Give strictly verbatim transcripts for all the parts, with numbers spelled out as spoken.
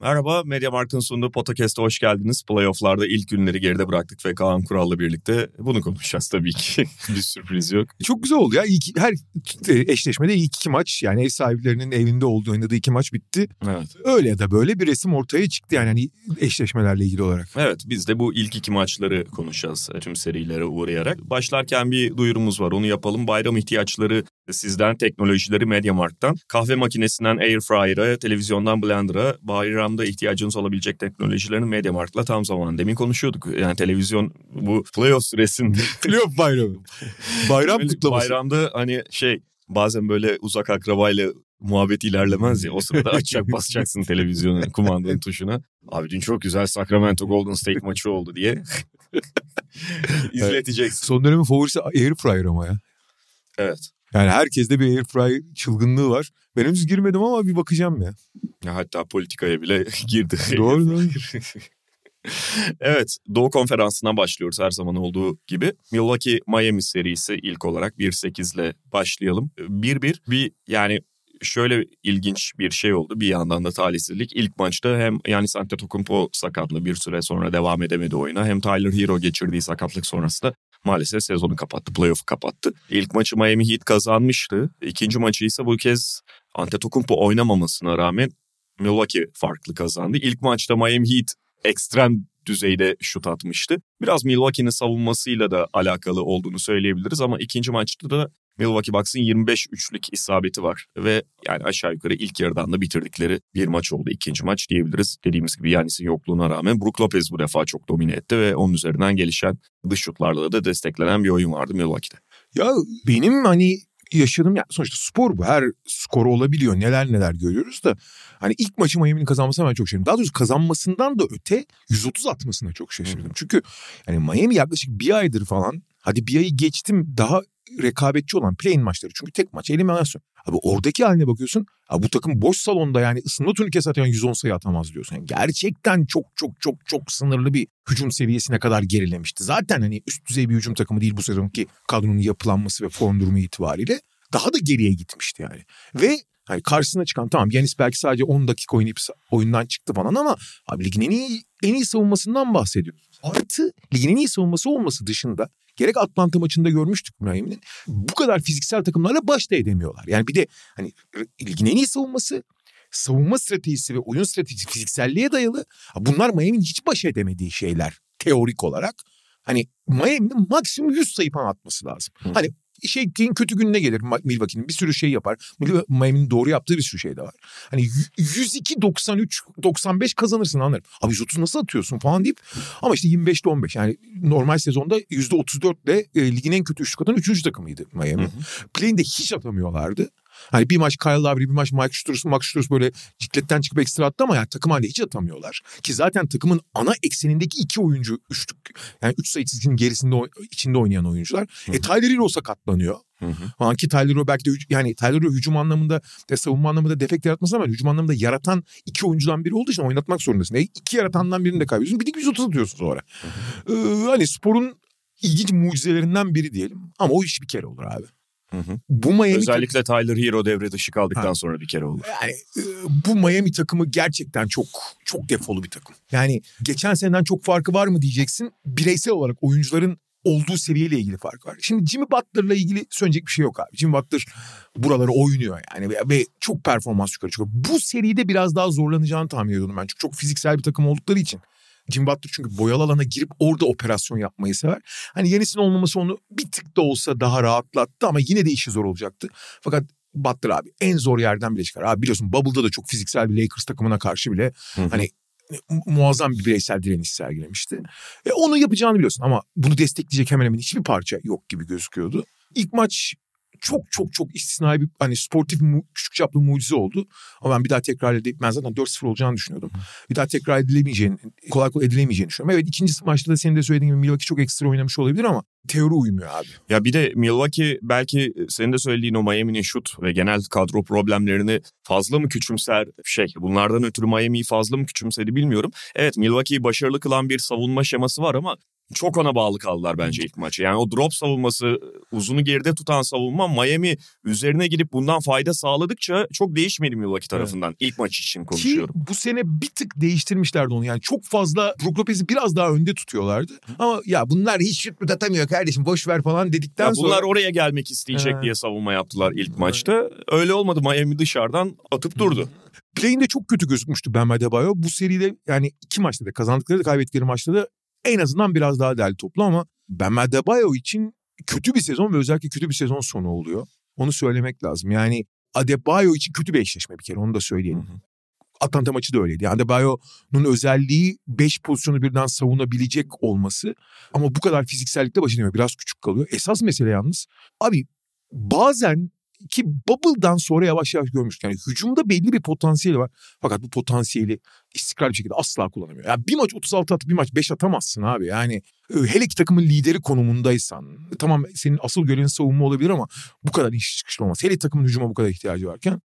Merhaba, Mediamarkt'ın sunduğu Podcast'a hoş geldiniz. Playoff'larda ilk günleri geride bıraktık ve Kaan Kural'la birlikte bunu konuşacağız tabii ki. Bir sürpriz yok. Çok güzel oldu ya. İlk, her eşleşmede ilk iki maç, yani ev sahiplerinin evinde olduğu oynadığı iki maç bitti. Evet. Öyle ya da böyle bir resim ortaya çıktı yani hani eşleşmelerle ilgili olarak. Evet, biz de bu ilk iki maçları konuşacağız tüm serilere uğrayarak. Başlarken bir duyurumuz var, onu yapalım. Bayram ihtiyaçları sizden, teknolojileri Mediamarkt'tan. Kahve makinesinden Airfryer'a, televizyondan Blender'a, bayramda ihtiyacınız olabilecek teknolojilerini Mediamarkt'la tam zamanında. Demin konuşuyorduk. Yani televizyon bu playoff süresinde. Playoff bayramı. Bayram kutlaması. Bayramda hani şey, bazen böyle uzak akrabayla muhabbet ilerlemez ya. O sırada açacak basacaksın televizyonun kumandanın tuşuna. Abi dün çok güzel Sacramento Golden State maçı oldu diye izleteceksin. Son dönemin favorisi Airfryer ama ya. Evet. Yani herkeste bir airfryer çılgınlığı var. Ben henüz girmedim ama bir bakacağım ya. Ya hatta politikaya bile girdi. Doğru doğru. Evet, Doğu Konferansı'ndan başlıyoruz her zaman olduğu gibi. Milwaukee Miami serisi ilk olarak bir sekiz başlayalım. bir bir bir yani... Şöyle ilginç bir şey oldu. Bir yandan da talihsizlik. İlk maçta hem Giannis Antetokounmpo sakatlı, bir süre sonra devam edemedi oyuna. Hem Tyler Hero geçirdiği sakatlık sonrasında maalesef sezonu kapattı, playoff'u kapattı. İlk maçı Miami Heat kazanmıştı. İkinci maçı ise bu kez Antetokounmpo oynamamasına rağmen Milwaukee farklı kazandı. İlk maçta Miami Heat ekstrem düzeyde şut atmıştı. Biraz Milwaukee'nin savunmasıyla da alakalı olduğunu söyleyebiliriz ama ikinci maçta da Milwaukee Bucks'ın yirmi beş üçlük isabeti var ve yani aşağı yukarı ilk yarıdan da bitirdikleri bir maç oldu. İkinci maç diyebiliriz. Dediğimiz gibi Giannis'in yokluğuna rağmen Brook Lopez bu defa çok domine etti ve onun üzerinden gelişen dış şutlarla da desteklenen bir oyun vardı Milwaukee'de. Ya benim hani yaşadığım, ya sonuçta spor bu. Her skoru olabiliyor. Neler neler görüyoruz da hani ilk maçı Miami'nin kazanmasına ben çok şaşırdım. Daha doğrusu kazanmasından da öte yüz otuz atmasına çok şaşırdım. Hmm. Çünkü hani Miami yaklaşık bir aydır falan, hadi bir ayı geçtim, daha rekabetçi olan play-in maçları. Çünkü tek maç eliminasyon. Abi oradaki haline bakıyorsun. Abi bu takım boş salonda yani ısınma turnike zaten yüz on sayı atamaz diyorsun. Yani gerçekten çok çok çok çok sınırlı bir hücum seviyesine kadar gerilemişti. Zaten hani üst düzey bir hücum takımı değil bu sezonki kadronun yapılanması ve form durumu itibariyle. Daha da geriye gitmişti yani. Ve hani karşısına çıkan, tamam Giannis belki sadece on dakika oynayıp oyundan çıktı falan ama abi ligin en iyi, en iyi savunmasından bahsediyor. Artı ligin en iyi savunması olması dışında gerek Atlanta maçında görmüştük Miami'nin, bu kadar fiziksel takımlarla baş da edemiyorlar. Yani bir de hani ligin en iyi savunması, savunma stratejisi ve oyun stratejisi fizikselliğe dayalı. Bunlar Miami'nin hiç baş edemediği şeyler teorik olarak. Hani Miami'nin maksimum yüz sayı falan atması lazım. Hı. Hani şey kötü gününe gelir Milwaukee'nin, bir sürü şey yapar. Miami'nin doğru yaptığı bir sürü şey de var. Hani yüz iki doksan üç doksan beş kazanırsın anlarım. Abi yüz otuz nasıl atıyorsun falan deyip ama işte yirmi beşte on beş yani normal sezonda yüzde otuz dörtle e, ligin en kötü üçlük atan üçüncü takımıydı Miami. Hı hı. Play'inde hiç atamıyorlardı. Hani bir maç Kyle Lowry, bir maç Mike Strus, Max Strus böyle cikletten çıkıp ekstra attı ama yani takım halinde hiç atamıyorlar. Ki zaten takımın ana eksenindeki iki oyuncu üçlük, yani üç sayı çizginin gerisinde içinde oynayan oyuncular. Hı hı. E Tyler Hero sakatlanıyor. Hı hı. Ki Tyler Hero belki de yani Tyler Hero hücum anlamında ve savunma anlamında defekt yaratmasına rağmen hücum anlamında yaratan iki oyuncudan biri olduğu için oynatmak zorundasın. E, iki yaratandan birini de kaybediyorsun. Bir de yüz otuz atıyorsun sonra. Hı hı. Ee, hani sporun ilginç mucizelerinden biri diyelim ama o iş bir kere olur abi. Hı hı. Bu Miami özellikle takımı... Tyler Hero devre dışı kaldıktan ha. sonra bir kere oldu. Yani bu Miami takımı gerçekten çok çok defolu bir takım. Yani geçen seneden çok farkı var mı diyeceksin. Bireysel olarak oyuncuların olduğu seviyeyle ilgili fark var. Şimdi Jimmy Butler'la ilgili söyleyecek bir şey yok abi. Jimmy Butler buraları oynuyor yani ve çok performans yukarı çıkıyor. Bu seride biraz daha zorlanacağını tahmin ediyordum ben. Çünkü çok fiziksel bir takım oldukları için. Jimmy Butler çünkü boyalı alana girip orada operasyon yapmayı sever. Hani Giannis'in olmaması onu bir tık da olsa daha rahatlattı ama yine de işi zor olacaktı. Fakat Butler abi en zor yerden bile çıkar. Abi biliyorsun Bubble'da da çok fiziksel bir Lakers takımına karşı bile Hı-hı. hani muazzam bir bireysel direniş sergilemişti. E, onu yapacağını biliyorsun ama bunu destekleyecek hemen hemen hiçbir parça yok gibi gözüküyordu. İlk maç çok çok çok istisnai bir hani sportif küçük çaplı mucize oldu. Ama ben bir daha tekrar edeyim. Ben zaten dört sıfır olacağını düşünüyordum. Bir daha tekrar edilemeyeceğini, kolay kolay edilemeyeceğini düşünüyorum. Evet, ikinci maçta da senin de söylediğin gibi Milwaukee çok ekstra oynamış olabilir ama teori uymuyor abi. Ya bir de Milwaukee belki senin de söylediğin o Miami'nin şut ve genel kadro problemlerini fazla mı küçümser şey? Bunlardan ötürü Miami'yi fazla mı küçümsedi bilmiyorum. Evet, Milwaukee'yi başarılı kılan bir savunma şeması var ama çok ona bağlı kaldılar bence ilk maçı. Yani o drop savunması, uzunu geride tutan savunma Miami üzerine gidip bundan fayda sağladıkça çok değişmedi Milwaukee tarafından. Evet. İlk maç için konuşuyorum. Ki bu sene bir tık değiştirmişlerdi onu. Yani çok fazla Brook Lopez'i biraz daha önde tutuyorlardı. Ama ya bunlar hiç şut atamıyor kardeşim, boş ver falan dedikten ya bunlar sonra... Bunlar oraya gelmek isteyecek ha. diye savunma yaptılar ilk maçta. Öyle olmadı. Miami dışarıdan atıp durdu. Play'in de çok kötü gözükmüştü Bam Adebayo. Bu seride yani iki maçta da kazandıkları da kaybettikleri maçta da en azından biraz daha derli toplu ama Bam Adebayo için kötü bir sezon ve özellikle kötü bir sezon sonu oluyor. Onu söylemek lazım. Yani Adebayo için kötü bir eşleşme bir kere, onu da söyleyelim. Hı hı. Atlanta maçı da öyleydi. Yani Adebayo'nun özelliği beş pozisyonu birden savunabilecek olması ama bu kadar fiziksellikte baş edemiyor. Biraz küçük kalıyor. Esas mesele yalnız abi bazen ki Bubble'dan sonra yavaş yavaş görmüştük. Yani hücumda belli bir potansiyeli var. Fakat bu potansiyeli istikrarlı bir şekilde asla kullanamıyor. Yani bir maç otuz altı atıp bir maç beş atamazsın abi. Yani hele ki takımın lideri konumundaysan. Tamam, senin asıl görevin savunma olabilir ama bu kadar iş çıkışlı olmaz. Hele takımın hücuma bu kadar ihtiyacı varken.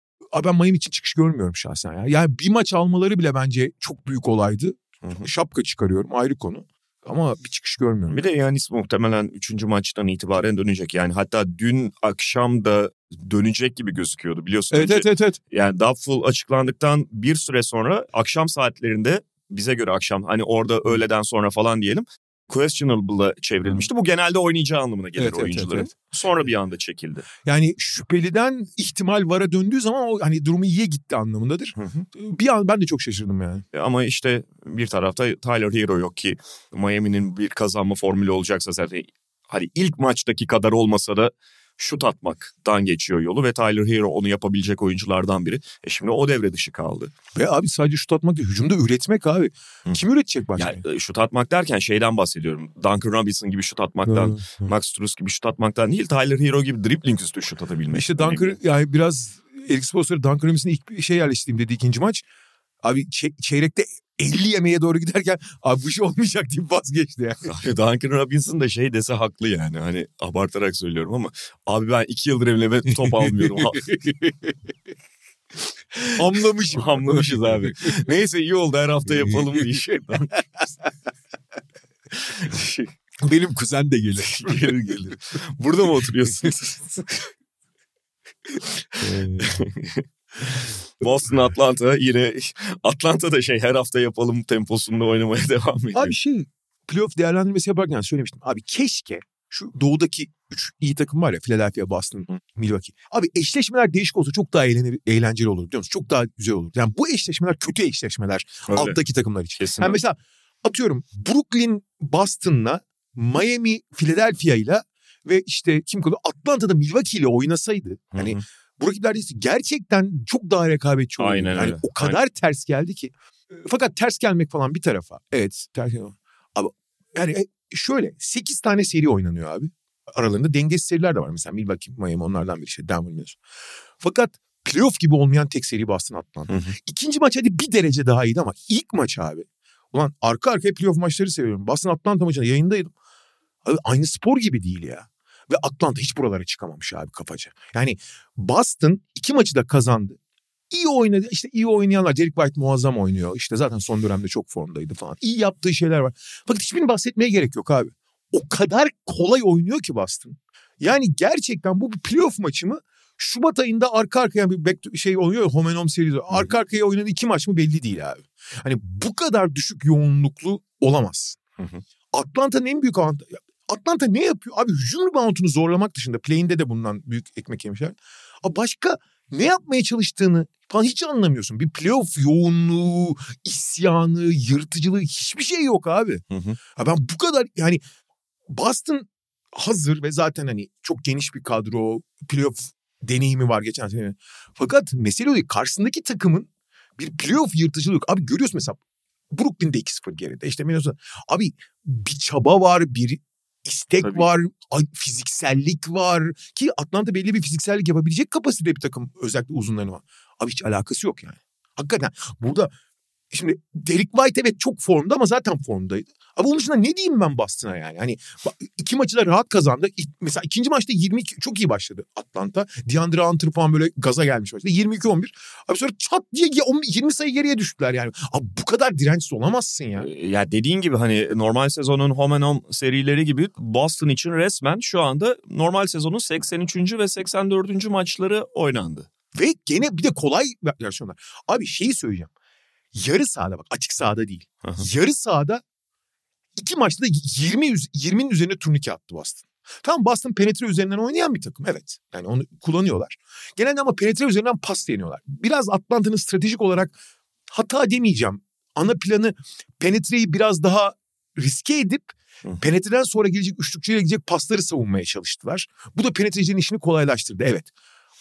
Ben Miami için çıkış görmüyorum şahsen ya. Yani bir maç almaları bile bence çok büyük olaydı. Hı hı. Şapka çıkarıyorum, ayrı konu. Ama bir çıkış görmüyorum. Bir de yani muhtemelen üçüncü maçtan itibaren dönecek. Yani hatta dün akşam da dönecek gibi gözüküyordu biliyorsun. Evet, önce, evet, evet. Yani Duffel açıklandıktan bir süre sonra akşam saatlerinde, bize göre akşam hani orada öğleden sonra falan diyelim, questionable'a çevrilmişti. Bu genelde oynayacağı anlamına gelir evet, oyuncuların. Evet, evet. Sonra bir anda çekildi. Yani şüpheliden ihtimal vara döndüğü zaman o hani durumu iyiye gitti anlamındadır. Hı hı. Bir an ben de çok şaşırdım yani. Ama işte bir tarafta Tyler Hero yok ki Miami'nin bir kazanma formülü olacaksa zaten hani ilk maçtaki kadar olmasa da şut atmaktan geçiyor yolu ve Tyler Hero onu yapabilecek oyunculardan biri. E şimdi o devre dışı kaldı. Ve abi sadece şut atmak değil, hücumda üretmek abi. Hı. Kim üretecek başka? Yani şut atmak derken şeyden bahsediyorum. Duncan Robinson gibi şut atmaktan, hı, hı. Max Strus gibi şut atmaktan değil, Tyler Hero gibi dribbling üstü şut atabilmek. İşte Duncan yani biraz Eric Spoelstra Duncan Robinson'ı ilk şey yerleştireyim dedi ikinci maç. Abi çeyrekte elli yemeğe doğru giderken abi bu şey olmayacak diye vazgeçti yani. Abi Duncan Robinson da şey dese haklı yani. Hani abartarak söylüyorum ama abi ben iki yıldır evime top almıyorum. Hamlamışım. Hamlamışız abi. Neyse iyi oldu, her hafta yapalım bir şey. Benim kuzen de gelir. Gelir gelir. Burada mı oturuyorsunuz? Boston, Atlanta yine Atlanta'da şey her hafta yapalım temposunda oynamaya devam ediyor. Abi şey playoff değerlendirmesi yaparken söylemiştim. Abi keşke şu doğudaki üç iyi takım var ya, Philadelphia, Boston, Milwaukee. Abi eşleşmeler değişik olsa çok daha eğlen- eğlenceli olur biliyor musun? Çok daha güzel olur. Yani bu eşleşmeler kötü eşleşmeler. Öyle. Alttaki takımlar için. Kesinlikle. Yani mesela atıyorum Brooklyn Boston'la, Miami Philadelphia'yla ve işte kim kalıyor? Atlanta'da Milwaukee ile oynasaydı. Yani hı hı. Bu rakipler gerçekten çok daha rekabetçi oluyor. Aynen, yani o kadar aynen. Ters geldi ki. Fakat ters gelmek falan bir tarafa. Evet. Ters gelmek. Ama yani şöyle sekiz tane seri oynanıyor abi. Aralarında dengesiz seriler de var. Mesela Milwaukee, Miami onlardan biri şey. Denver, Minnesota. Fakat playoff gibi olmayan tek seri Boston Atlanta. Hı hı. İkinci maç hadi bir derece daha iyiydi ama ilk maç abi. Ulan arka arkaya playoff maçları seviyorum. Boston Atlanta maçına yayındaydım. Abi aynı spor gibi değil ya. Ve Atlanta hiç buralara çıkamamış abi kafaca. Yani Boston iki maçı da kazandı. İyi oynadı. İşte iyi oynayanlar. Derek White muazzam oynuyor. İşte zaten son dönemde çok formdaydı falan. İyi yaptığı şeyler var. Fakat hiçbirini bahsetmeye gerek yok abi. O kadar kolay oynuyor ki Boston. Yani gerçekten bu bir playoff maçı mı? Şubat ayında arka arkaya bir back to, şey oluyor ya, home and home series. Arka arkaya oynanan iki maç mı belli değil abi. Hani bu kadar düşük yoğunluklu olamaz. Hı hı. Atlanta'nın en büyük avantajı... Atlanta ne yapıyor? Abi hücum reboundunu zorlamak dışında. Play'inde de bundan büyük ekmek yemişler. Abi başka ne yapmaya çalıştığını falan hiç anlamıyorsun. Bir playoff yoğunluğu, isyanı, yırtıcılığı hiçbir şey yok abi. Hı hı. Abi ben bu kadar yani Boston hazır ve zaten hani çok geniş bir kadro. Playoff deneyimi var geçen sene. Fakat mesele o değil. Karşısındaki takımın bir playoff yırtıcılığı yok. Abi görüyorsun mesela Brooklyn'de iki sıfır geride. İşte Minnesota. Abi bir çaba var, bir istek Tabii. var, fiziksellik var. Ki Atlanta belli bir fiziksellik yapabilecek kapasitede bir takım, özellikle uzunların var. Abi hiç alakası yok yani. Hakikaten burada şimdi Derek White evet çok formda ama zaten formdaydı. Ama onun dışında ne diyeyim ben Boston'a yani. Hani iki maçı da rahat kazandı. Mesela ikinci maçta yirmi iki çok iyi başladı Atlanta. DeAndre Hunter falan böyle gaza gelmiş başladı. yirmi iki on bir. Abi sonra çat diye yirmi sayı geriye düştüler yani. Abi bu kadar dirençsiz olamazsın ya. Ya dediğin gibi hani normal sezonun home and home serileri gibi Boston için resmen şu anda normal sezonun seksen üçüncü ve seksen dördüncü maçları oynandı. Ve gene bir de kolay versiyonlar. Abi şeyi söyleyeceğim. Yarı sahada bak, açık sahada değil. Aha. Yarı sahada iki maçta da yirminin üzerine turnike attı Boston. Tam Boston penetre üzerinden oynayan bir takım, evet. Yani onu kullanıyorlar. Genelde ama penetre üzerinden pas deniyorlar. Biraz Atlanta'nın stratejik olarak hata demeyeceğim. Ana planı penetreyi biraz daha riske edip Hı. penetreden sonra gelecek üçlükçüye gelecek pasları savunmaya çalıştılar. Bu da penetrecilerin işini kolaylaştırdı, evet.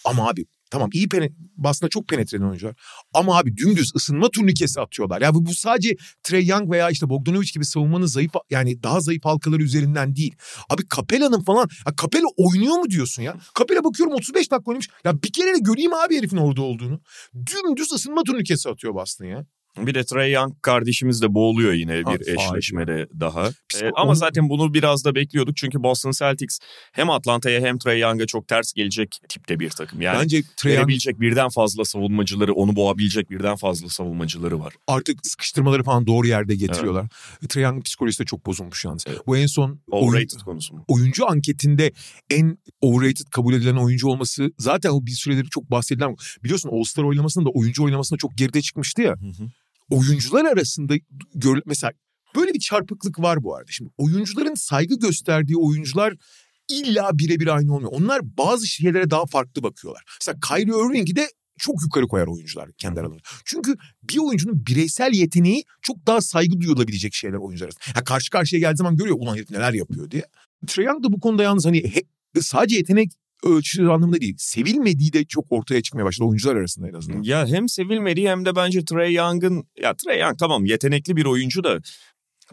Ama abi tamam iyi penetre, Boston'a çok penetreli oyuncular. Ama abi dümdüz ısınma turnikesi atıyorlar. Yani bu sadece Trae Young veya işte Bogdanovic gibi savunmanın zayıf, yani daha zayıf halkaları üzerinden değil. Abi Capella'nın falan, ya Capella oynuyor mu diyorsun ya? Capella bakıyorum otuz beş dakika oynamış. Ya bir kere de göreyim abi herifin orada olduğunu. Dümdüz ısınma turnikesi atıyor Boston ya. Bir de Trae Young kardeşimiz de boğuluyor yine bir ha, eşleşmede abi. Daha. Ee, ama zaten bunu biraz da bekliyorduk. Çünkü Boston Celtics hem Atlanta'ya hem Trae Young'a çok ters gelecek tipte bir takım. Yani bence Trae verebilecek Young... birden fazla savunmacıları, onu boğabilecek birden fazla savunmacıları var. Artık sıkıştırmaları falan doğru yerde getiriyorlar. Evet. Trae Young psikolojisi de çok bozulmuş yalnız. Evet. Bu en son overrated oyun... konusu mu? Oyuncu anketinde en overrated kabul edilen oyuncu olması zaten o bir süredir çok bahsedilen. Biliyorsun All-Star oylamasında da oyuncu oylamasında çok geride çıkmıştı ya. Hı hı. Oyuncular arasında gör, mesela böyle bir çarpıklık var bu arada. Şimdi oyuncuların saygı gösterdiği oyuncular illa birebir aynı olmuyor. Onlar bazı şeylere daha farklı bakıyorlar. Mesela Kyrie Irving'i de çok yukarı koyar oyuncular kendi aralarında. Çünkü bir oyuncunun bireysel yeteneği çok daha saygı duyulabilecek şeyler oyuncular arasında. Yani karşı karşıya geldiği zaman görüyor ulan herif neler yapıyor diye. Trae Young da bu konuda yalnız hani he, sadece yetenek ölçüsü anlamında değil. Sevilmediği de çok ortaya çıkmaya başladı oyuncular arasında en azından. Ya hem sevilmediği hem de bence Trae Young'ın... Ya Trae Young tamam yetenekli bir oyuncu da...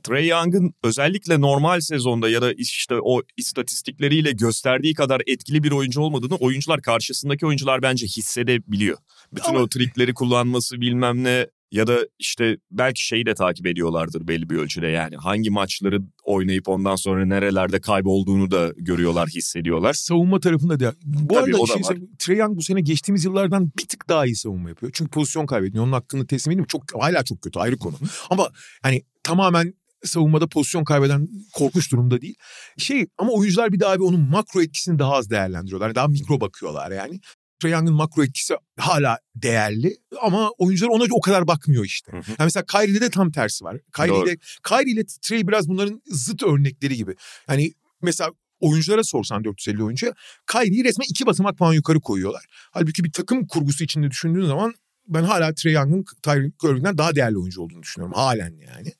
Trae Young'ın özellikle normal sezonda ya da işte o istatistikleriyle gösterdiği kadar etkili bir oyuncu olmadığını oyuncular, karşısındaki oyuncular bence hissedebiliyor. Bütün Ama... o trikleri kullanması bilmem ne... Ya da işte belki şeyi de takip ediyorlardır belli bir ölçüde yani. Hangi maçları oynayıp ondan sonra nerelerde kaybolduğunu da görüyorlar, hissediyorlar. Savunma tarafında da. Bu Tabii, arada şey, Trae Young bu sene geçtiğimiz yıllardan bir tık daha iyi savunma yapıyor. Çünkü pozisyon kaybediyor. Onun hakkını teslim edeyim mi? Çok, hala çok kötü, ayrı konu. Ama hani tamamen savunmada pozisyon kaybeden korkunç durumda değil. Şey ama oyuncular bir daha abi onun makro etkisini daha az değerlendiriyorlar. Daha mikro bakıyorlar yani. Trae Young'ın makro etkisi hala değerli ama oyuncular ona o kadar bakmıyor işte. Hı hı. Yani mesela Kyrie'de de tam tersi var. Kyrie'de, Kyrie'yle Trae biraz bunların zıt örnekleri gibi. Yani mesela oyunculara sorsan dört yüz elli oyuncuya Kyrie'yi resmen iki basamak puan yukarı koyuyorlar. Halbuki bir takım kurgusu içinde düşündüğün zaman ben hala Trae Young'ın Tyler Irving'den daha değerli oyuncu olduğunu düşünüyorum. Halen yani.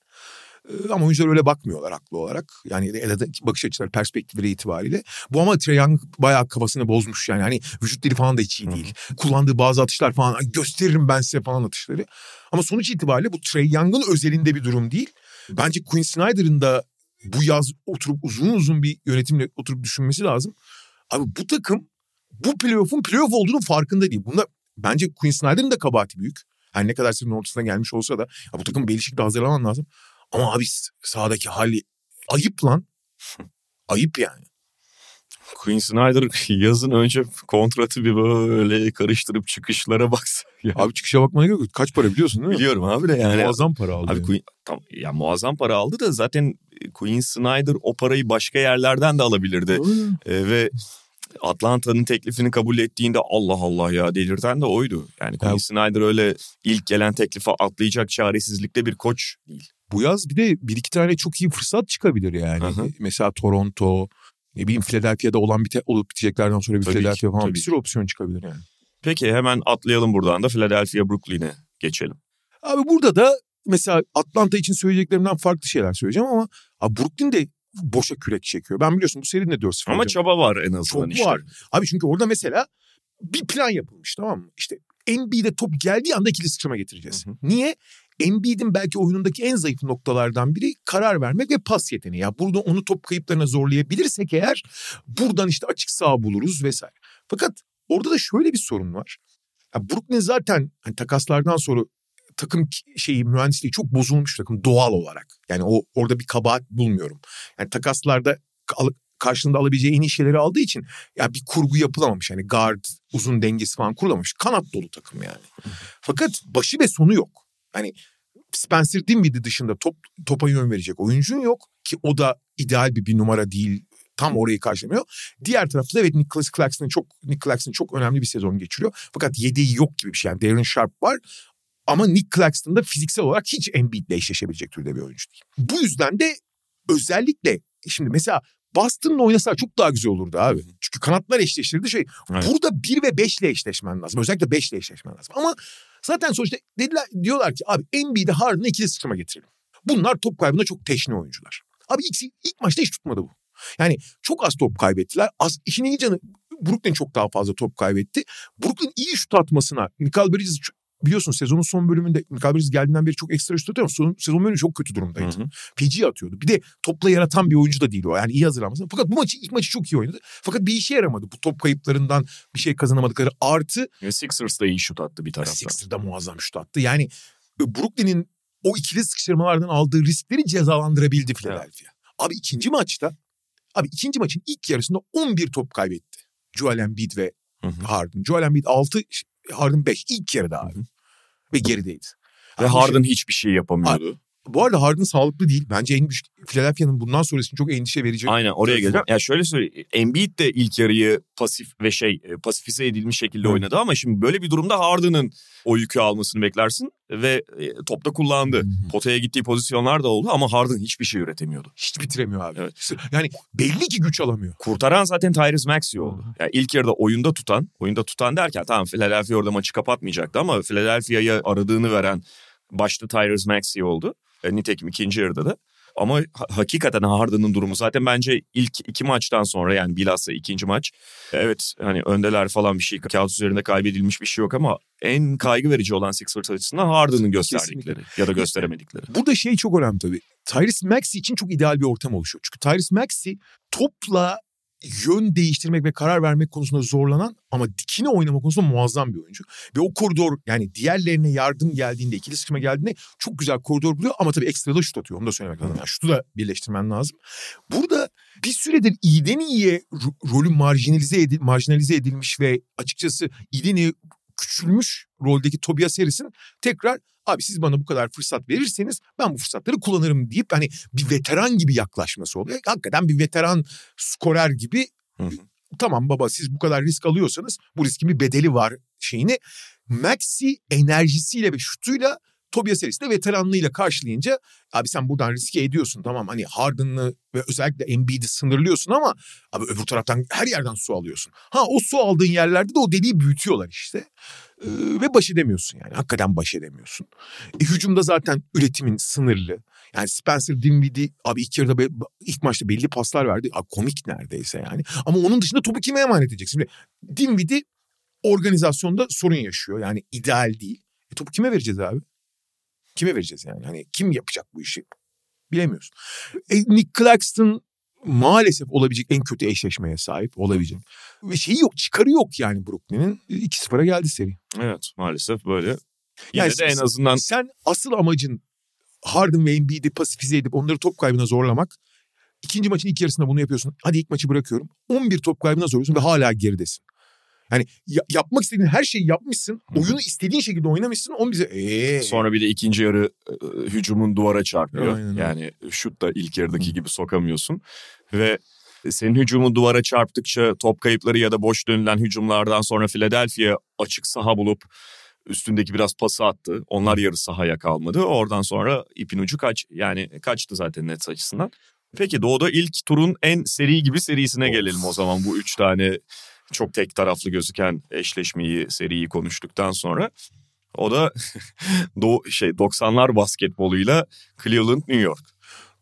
Ama oyuncular öyle bakmıyorlar haklı olarak. Yani bakış açıları, perspektifleri itibariyle. Bu ama Trae Young bayağı kafasını bozmuş yani. Hani vücut dili falan da hiç iyi değil. Kullandığı bazı atışlar falan, gösteririm ben size falan atışları. Ama sonuç itibariyle bu Trae Young'ın özelinde bir durum değil. Bence Quinn Snyder'ın da bu yaz oturup uzun uzun bir yönetimle oturup düşünmesi lazım. Abi bu takım bu playoff'un playoff olduğunun farkında değil. Bunda bence Quinn Snyder'ın da kabahati büyük. Her ne kadar senin ortasına gelmiş olsa da ya bu takım belişikte hazırlaman lazım. Ama abi sahadaki hali ayıp lan. Ayıp yani. Quinn Snyder yazın önce kontratı bir böyle karıştırıp çıkışlara baksa. Yani. Abi çıkışa bakmana gerek yok. Kaç para biliyorsun değil mi? Biliyorum abi de yani. Muazzam para aldı. Abi yani. Queen, tam, ya muazzam para aldı da zaten Quinn Snyder o parayı başka yerlerden de alabilirdi. Ee, ve Atlanta'nın teklifini kabul ettiğinde Allah Allah ya delirten de oydu. Yani Quinn Snyder öyle ilk gelen teklife atlayacak çaresizlikte bir koç değil. Bu yaz bir de bir iki tane çok iyi fırsat çıkabilir yani. Aha. Mesela Toronto, ne bileyim Philadelphia'da olan bir te- olup biteceklerden sonra bir tabii Philadelphia ki, falan bir sürü opsiyon çıkabilir yani. Peki hemen atlayalım buradan da Philadelphia Brooklyn'e geçelim. Abi burada da mesela Atlanta için söyleyeceklerimden farklı şeyler söyleyeceğim ama abi Brooklyn de boşa kürek çekiyor. Ben biliyorsun bu serinin de dört sıfır. Ama çaba var en azından çok işte. Çok var. Abi çünkü orada mesela bir plan yapılmış, tamam mı? İşte N B A'de top geldiği anda ikili sıçrama getireceğiz. Hı hı. Niye? Embiid'in belki oyunundaki en zayıf noktalardan biri karar vermek ve pas yeteneği. Ya burada onu top kayıplarına zorlayabilirsek eğer buradan işte açık saha buluruz vesaire. Fakat orada da şöyle bir sorun var. Ya Brooklyn zaten hani takaslardan sonra takım şeyi mühendisliği çok bozulmuş takım doğal olarak. Yani o orada bir kabahat bulmuyorum. Yani takaslarda karşılığında alabileceği en iyi şeyleri aldığı için ya bir kurgu yapılamamış. Hani guard, uzun dengesi falan kurulamamış. Kanat dolu takım yani. Fakat başı ve sonu yok. Hani Spencer Dinwiddie dışında top, topa yön verecek oyuncun yok ki o da ideal bir bir numara değil. Tam orayı karşılamıyor. Diğer tarafta da evet Nic Claxton çok Nic Claxton çok önemli bir sezon geçiriyor. Fakat yedeği yok gibi bir şey. Yani Darren Sharp var ama Nic Claxton da fiziksel olarak hiç Embiid'le eşleşebilecek türde bir oyuncu değil. Bu yüzden de özellikle şimdi mesela Boston'la oynasa çok daha güzel olurdu abi. Çünkü kanatlar eşleştirdi şey. Evet. Burada bir ve beşle eşleşmen lazım. Özellikle beşle eşleşmen lazım. Ama zaten sonuçta dediler diyorlar ki abi Embiid'i Harden'ı ikili sıkıma getirelim. Bunlar top kaybında çok teşne oyuncular. Abi ilk, ilk maçta hiç tutmadı bu. Yani çok az top kaybettiler. Az, işin iyi canı Brooklyn çok daha fazla top kaybetti. Brooklyn iyi şut atmasına Michael Bridges biliyorsunuz sezonun son bölümünde Michael Bridges geldiğinden beri çok ekstra şut atıyor ama son, sezon bölümü çok kötü durumdaydı. Hı hı. P G atıyordu. Bir de topla yaratan bir oyuncu da değil o. Yani iyi hazırlanmasın. Fakat bu maçı ilk maçı çok iyi oynadı. Fakat bir işe yaramadı. Bu top kayıplarından bir şey kazanamadıkları artı. Ya Sixers da iyi şut attı bir taraftan. Sixers da muazzam şut attı. Yani Brooklyn'in o ikili sıkıştırmalardan aldığı riskleri cezalandırabildi Philadelphia. Evet. Abi ikinci maçta Abi ikinci maçın ilk yarısında on bir top kaybetti. Joel Embiid ve hı hı. Harden. Joel Embiid altı, Harden beş. İlk yarıda abi. Hı hı. Ve gerideydi. Ve yani Harden şey, hiçbir şey yapamıyordu. Abi, bu arada Harden sağlıklı değil. Bence en büyük Philadelphia'nın bundan sonrasını çok endişe verici. Aynen oraya geleceğim. Ya şöyle söyleyeyim. Embiid de ilk yarıyı pasif ve şey pasifize edilmiş şekilde hı. oynadı ama şimdi böyle bir durumda Harden'ın o yükü almasını beklersin ve topta kullandı. Hı hı. Potaya gittiği pozisyonlar da oldu ama Harden hiçbir şey üretemiyordu. Hiç bitiremiyor abi. Evet. Yani belli ki güç alamıyor. Kurtaran zaten Tyrese Maxey oldu. Hı hı. Yani ilk yarıda oyunda tutan, oyunda tutan derken tamam Philadelphia orada maçı kapatmayacaktı ama Philadelphia'ya aradığını veren başta Tyrese Maxey oldu. Nitekim ikinci yarıda da. Ama hakikaten Harden'ın durumu zaten bence ilk iki maçtan sonra yani bilhassa ikinci maç. Evet hani öndeler falan bir şey kağıt üzerinde kaybedilmiş bir şey yok ama en kaygı verici olan Sixers açısından Harden'ın gösterdikleri kesinlikle. Ya da gösteremedikleri. Burada şey çok önemli tabii. Tyrese Maxey için çok ideal bir ortam oluşuyor. Çünkü Tyrese Maxey topla yön değiştirmek ve karar vermek konusunda zorlanan ama dikine oynama konusunda muazzam bir oyuncu. Ve o koridor yani diğerlerine yardım geldiğinde, ikili sıkışma geldiğinde çok güzel koridor buluyor ama tabii ekstra da şut atıyor. Onu da söylemek lazım. Yani şutu da birleştirmen lazım. Burada bir süredir iyiden iyiye rolü marjinalize, edil, marjinalize edilmiş ve açıkçası iyiden iyiye küçülmüş roldeki Tobias Harris'in tekrar abi siz bana bu kadar fırsat verirseniz ben bu fırsatları kullanırım deyip hani bir veteran gibi yaklaşması oluyor. Hakikaten bir veteran skorer gibi hı hı. tamam baba siz bu kadar risk alıyorsanız bu riskin bir bedeli var şeyini. Maxi enerjisiyle ve şutuyla Tobias Harris de veteranlığıyla karşılayınca abi sen buradan riske ediyorsun tamam hani Harden'ı ve özellikle Embiid'i sınırlıyorsun ama abi öbür taraftan her yerden su alıyorsun. Ha o su aldığın yerlerde de o deliği büyütüyorlar işte ee, ve baş edemiyorsun yani hakikaten baş edemiyorsun. E, hücumda zaten üretimin sınırlı yani Spencer Dinwiddie abi ilk yarıda be, ilk maçta belli paslar verdi abi, komik neredeyse yani ama onun dışında topu kime emanet edeceksin? Şimdi, Dinwiddie organizasyonda sorun yaşıyor yani ideal değil. E, topu kime vereceğiz abi? Kime vereceğiz yani? Hani kim yapacak bu işi? Bilemiyorsun. E, Nic Claxton maalesef olabilecek en kötü eşleşmeye sahip olabilecek. Ve şeyi yok, çıkarı yok yani Brooklyn'in. iki sıfıra geldi seri. Evet, maalesef böyle. Yine yani de en azından sen asıl amacın Harden ve Embiid'i pasifize edip onları top kaybına zorlamak. İkinci maçın ilk yarısında bunu yapıyorsun. Hadi ilk maçı bırakıyorum. on bir top kaybına zorluyorsun ve hala geridesin. Yani yapmak istediğin her şeyi yapmışsın. Oyunu istediğin şekilde oynamışsın. Onu bize ee. Sonra bir de ikinci yarı hücumun duvara çarpıyor. Aynen. Yani şut da ilk yarıdaki gibi sokamıyorsun. Ve senin hücumun duvara çarptıkça top kayıpları ya da boş dönülen hücumlardan sonra Philadelphia açık saha bulup üstündeki biraz pası attı. Onlar yarı sahaya kalmadı. Oradan sonra ipin ucu kaç yani kaçtı zaten Nets açısından. Peki Doğu'da ilk turun en seri gibi serisine of. Gelelim o zaman bu üç tane çok tek taraflı gözüken eşleşmeyi, seriyi konuştuktan sonra o da do- şey doksanlar basketboluyla Cleveland, New York.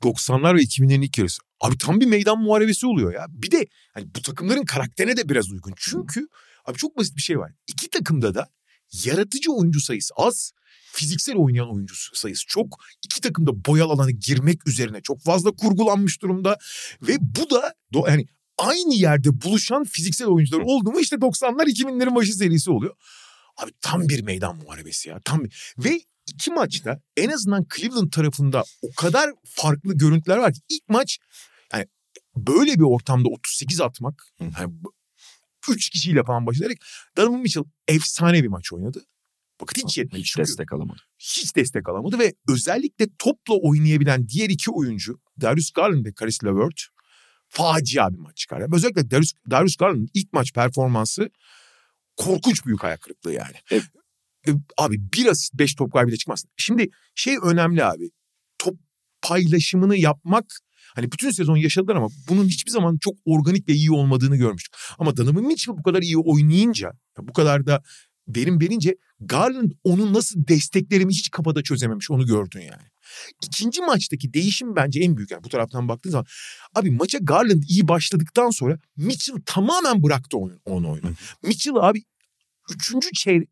doksanlar ve iki binlerin ilk yarısı. Abi tam bir meydan muharebesi oluyor ya. Bir de hani bu takımların karakterine de biraz uygun. Çünkü abi çok basit bir şey var. İki takımda da yaratıcı oyuncu sayısı az, fiziksel oynayan oyuncu sayısı çok. İki takım da boyal alanı girmek üzerine çok fazla kurgulanmış durumda ve bu da yani aynı yerde buluşan fiziksel oyuncular oldu mu işte doksanlar iki binlerin başı serisi oluyor. Abi tam bir meydan muharebesi ya. Tam bir... Ve iki maçta en azından Cleveland tarafında o kadar farklı görüntüler var ki ilk maç yani böyle bir ortamda otuz sekiz atmak yani üç kişiyle falan başlayarak Donovan Mitchell efsane bir maç oynadı. Bakın hiç yetmedi. Hiç destek alamadı. Hiç destek alamadı ve özellikle topla oynayabilen diğer iki oyuncu Darius Garland ve Caris LeVert facia bir maç çıkar. Özellikle Darius, Darius Garland'ın ilk maç performansı korkunç büyük ayak kırıklığı yani. Evet. Abi bir asist beş top kaybıyla çıkmazsın. Şimdi şey önemli abi. Top paylaşımını yapmak hani bütün sezon yaşadılar ama bunun hiçbir zaman çok organik ve iyi olmadığını görmüştük. Ama Donovan Mitchell bu kadar iyi oynayınca bu kadar da verim verince Garland onu nasıl desteklerimi hiç kafada çözememiş onu gördün yani. İkinci maçtaki değişim bence en büyük yani bu taraftan baktığın zaman. Abi maça Garland iyi başladıktan sonra Mitchell tamamen bıraktı onu, onu oyunu. Mitchell abi üçüncü çeyrek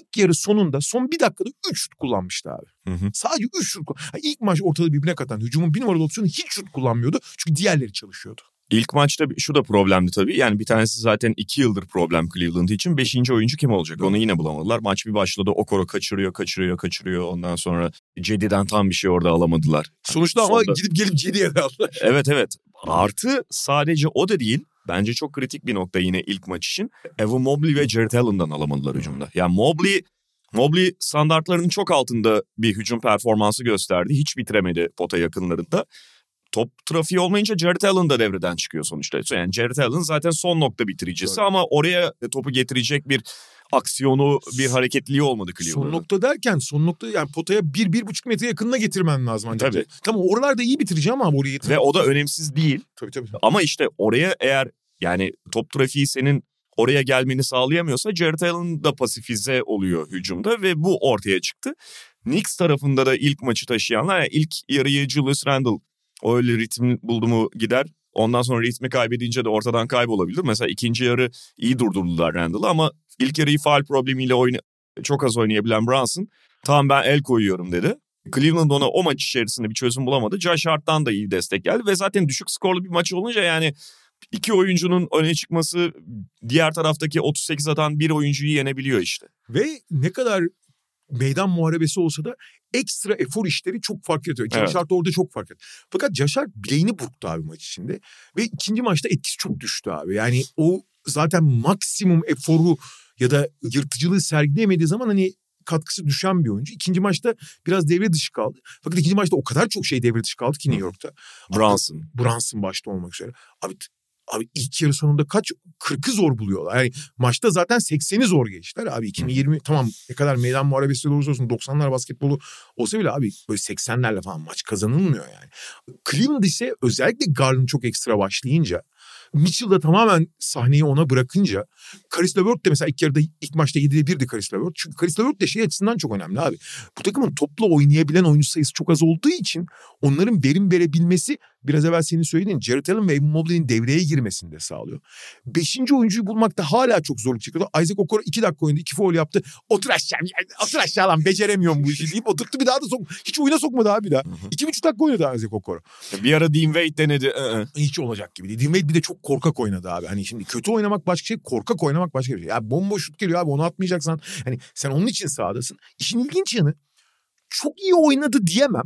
İlk yarı sonunda son bir dakikada üç şut kullanmıştı abi. Hı hı. Sadece üç şut kullanmıştı. İlk maç ortalığı birbirine katan hücumun bir numaralı opsiyonu hiç şut kullanmıyordu. Çünkü diğerleri çalışıyordu. İlk maçta şu da problemdi tabii. Yani bir tanesi zaten iki yıldır problem Cleveland için. Beşinci oyuncu kim olacak? Onu yine bulamadılar. Maç bir başladı. Okoro kaçırıyor, kaçırıyor, kaçırıyor. Ondan sonra Cedi'den tam bir şey orada alamadılar. Sonuçta yani ama sonunda... gidip gelip Cedi'ye de aldılar. Evet evet. Artı sadece o da değil. Bence çok kritik bir nokta yine ilk maç için. Evan Mobley ve Jarrett Allen'dan alamadılar hücumda. Yani Mobley, Mobley standartlarının çok altında bir hücum performansı gösterdi. Hiç bitiremedi pota yakınlarında. Top trafiği olmayınca Jarrett Allen da devreden çıkıyor sonuçta. Yani Jarrett Allen zaten son nokta bitiricisi evet. Ama oraya topu getirecek bir aksiyonu, bir hareketliliği olmadı Cleveland'ın. Son nokta derken son nokta yani potaya bir, bir buçuk metre yakınına getirmen lazım ancak. Tabii. Tamam oralarda iyi bitireceğim ama oraya getireceğim. Ve o da önemsiz değil. Tabii tabii. Ama işte oraya eğer yani top trafiği senin oraya gelmeni sağlayamıyorsa Jarrett Allen da pasifize oluyor hücumda ve bu ortaya çıktı. Knicks tarafında da ilk maçı taşıyanlar yani ilk yarıyı Julius Randle öyle ritim buldu mu gider. Ondan sonra ritmi kaybedince de ortadan kaybolabilir. Mesela ikinci yarı iyi durdurdular Randall'ı ama ilk yarıyı faul problemiyle oyna- çok az oynayabilen Brunson tamam ben el koyuyorum dedi. Cleveland ona o maç içerisinde bir çözüm bulamadı. Josh Hart'tan da iyi destek geldi ve zaten düşük skorlu bir maç olunca yani iki oyuncunun öne çıkması diğer taraftaki otuz sekiz atan bir oyuncuyu yenebiliyor işte. Ve ne kadar meydan muharebesi olsa da ekstra efor işleri çok fark ediyor. Evet. Josh Hart orada çok fark ediyor. Fakat Josh Hart bileğini burktu abi maç içinde. Ve ikinci maçta etkisi çok düştü abi. Yani o zaten maksimum eforu ya da yırtıcılığı sergileyemediği zaman hani katkısı düşen bir oyuncu. İkinci maçta biraz devre dışı kaldı. Fakat ikinci maçta o kadar çok şey devre dışı kaldı ki New York'ta. Brunson. Brunson başta olmak üzere. Abi... Abi ilk yarı sonunda kaç? kırkı zor buluyorlar. Yani maçta zaten sekseni zor geçtiler. Abi iki bin yirmi tamam ne kadar meydan muharebesi olursa olsun doksanlar basketbolu olsa bile abi böyle seksenlerle falan maç kazanılmıyor yani. Cleveland ise özellikle Garland çok ekstra başlayınca Mitchell da tamamen sahneyi ona bırakınca Caris LeVert de mesela ilk yarıda ilk maçta yedide birdi Caris LeVert. Çünkü Caris LeVert de şey açısından çok önemli abi. Bu takımın topla oynayabilen oyuncu sayısı çok az olduğu için onların verim verebilmesi biraz evvel senin söylediğin Jarrett Allen ve Evan Mobley'nin devreye girmesini de sağlıyor. Beşinci oyuncuyu bulmakta hala çok zorluk çekiyordu. Isaac Okoro iki dakika oynadı, iki foul yaptı. Otur aşağı, otur aşağı lan beceremiyorum bu işi deyip oturttu bir daha da sok. Hiç oyuna sokmadı abi daha. İki buçuk dakika oynadı Isaac Okoro. Bir ara Dean Wade denedi. I-ı. Hiç olacak gibi değil. Dean Wade bir de çok korkak oynadı abi. Hani şimdi kötü oynamak başka şey, korkak oynamak başka bir şey. Ya bomboş şut geliyor abi onu atmayacaksan. Hani sen onun için sahadasın. İşin ilginç yanı çok iyi oynadı diyemem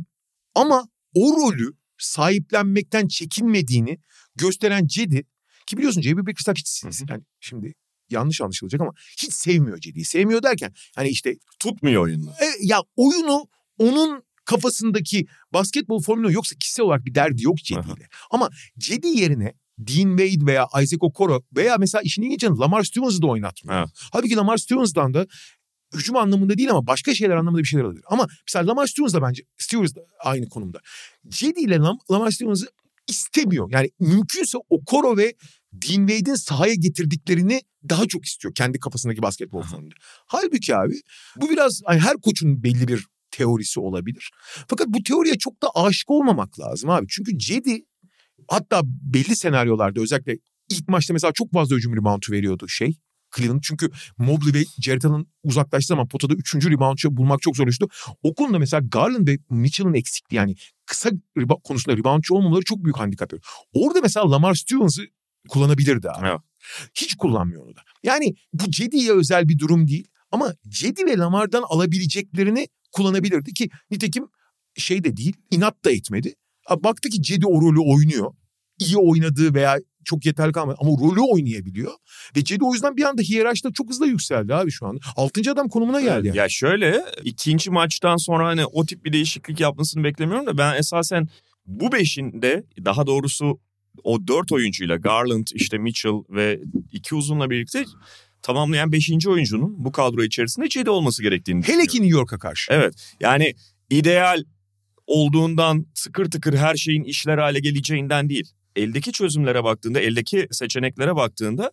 ama o rolü sahiplenmekten çekinmediğini gösteren Cedi ki biliyorsun Cedi Bekirsak hiç yani şimdi yanlış anlaşılacak ama hiç sevmiyor Cedi'yi. Sevmiyor derken hani işte tutmuyor oyunu. E, ya oyunu onun kafasındaki basketbol formülü yoksa kişisel olarak bir derdi yok Cedi'yle. Ama Cedi yerine Dean Wade veya Isaac Okoro veya mesela işini geçen Lamar Stevens'ı da oynatmıyor. Halbuki Lamar Stevens'dan da hücum anlamında değil ama başka şeyler anlamında bir şeyler alabilir. Ama mesela Lamar Stevens da bence Stevens da aynı konumda. Cedi ile Lam- Lamar Stevens'ı istemiyor. Yani mümkünse Okoro ve Dean Wade'in sahaya getirdiklerini daha çok istiyor. Kendi kafasındaki basketbol formunda. Halbuki abi bu biraz yani her koçun belli bir teorisi olabilir. Fakat bu teoriye çok da aşık olmamak lazım abi. Çünkü Cedi hatta belli senaryolarda özellikle ilk maçta mesela çok fazla hücum reboundu veriyordu şey. Cleveland. Çünkü Mobley ve Jarrett Allen uzaklaştığı zaman potada üçüncü reboundçı bulmak çok zorlaştı. O konuda mesela Garland ve Mitchell'ın eksikti. Yani kısa reba- konusunda reboundçı olmamaları çok büyük handikap. Orada mesela Lamar Stevens'ı kullanabilirdi abi. Evet. Hiç kullanmıyor onu da. Yani bu Cedi'ye özel bir durum değil. Ama Cedi ve Lamar'dan alabileceklerini kullanabilirdi ki nitekim şey de değil, inat da etmedi. Baktı ki Cedi o rolü oynuyor. İyi oynadığı veya çok yeterli kalmadı ama rolü oynayabiliyor. Ve Cedi o yüzden bir anda hiyerarşide çok hızlı yükseldi abi şu anda. Altıncı adam konumuna geldi yani. Ya şöyle, ikinci maçtan sonra hani o tip bir değişiklik yapmasını beklemiyorum da ben esasen bu beşinde, daha doğrusu o dört oyuncuyla Garland, işte Mitchell ve iki uzunla birlikte tamamlayan beşinci oyuncunun bu kadro içerisinde Cedi olması gerektiğini düşünüyorum. Hele ki New York'a karşı. Evet. Yani ideal olduğundan, tıkır tıkır her şeyin işler hale geleceğinden değil. Eldeki çözümlere baktığında, eldeki seçeneklere baktığında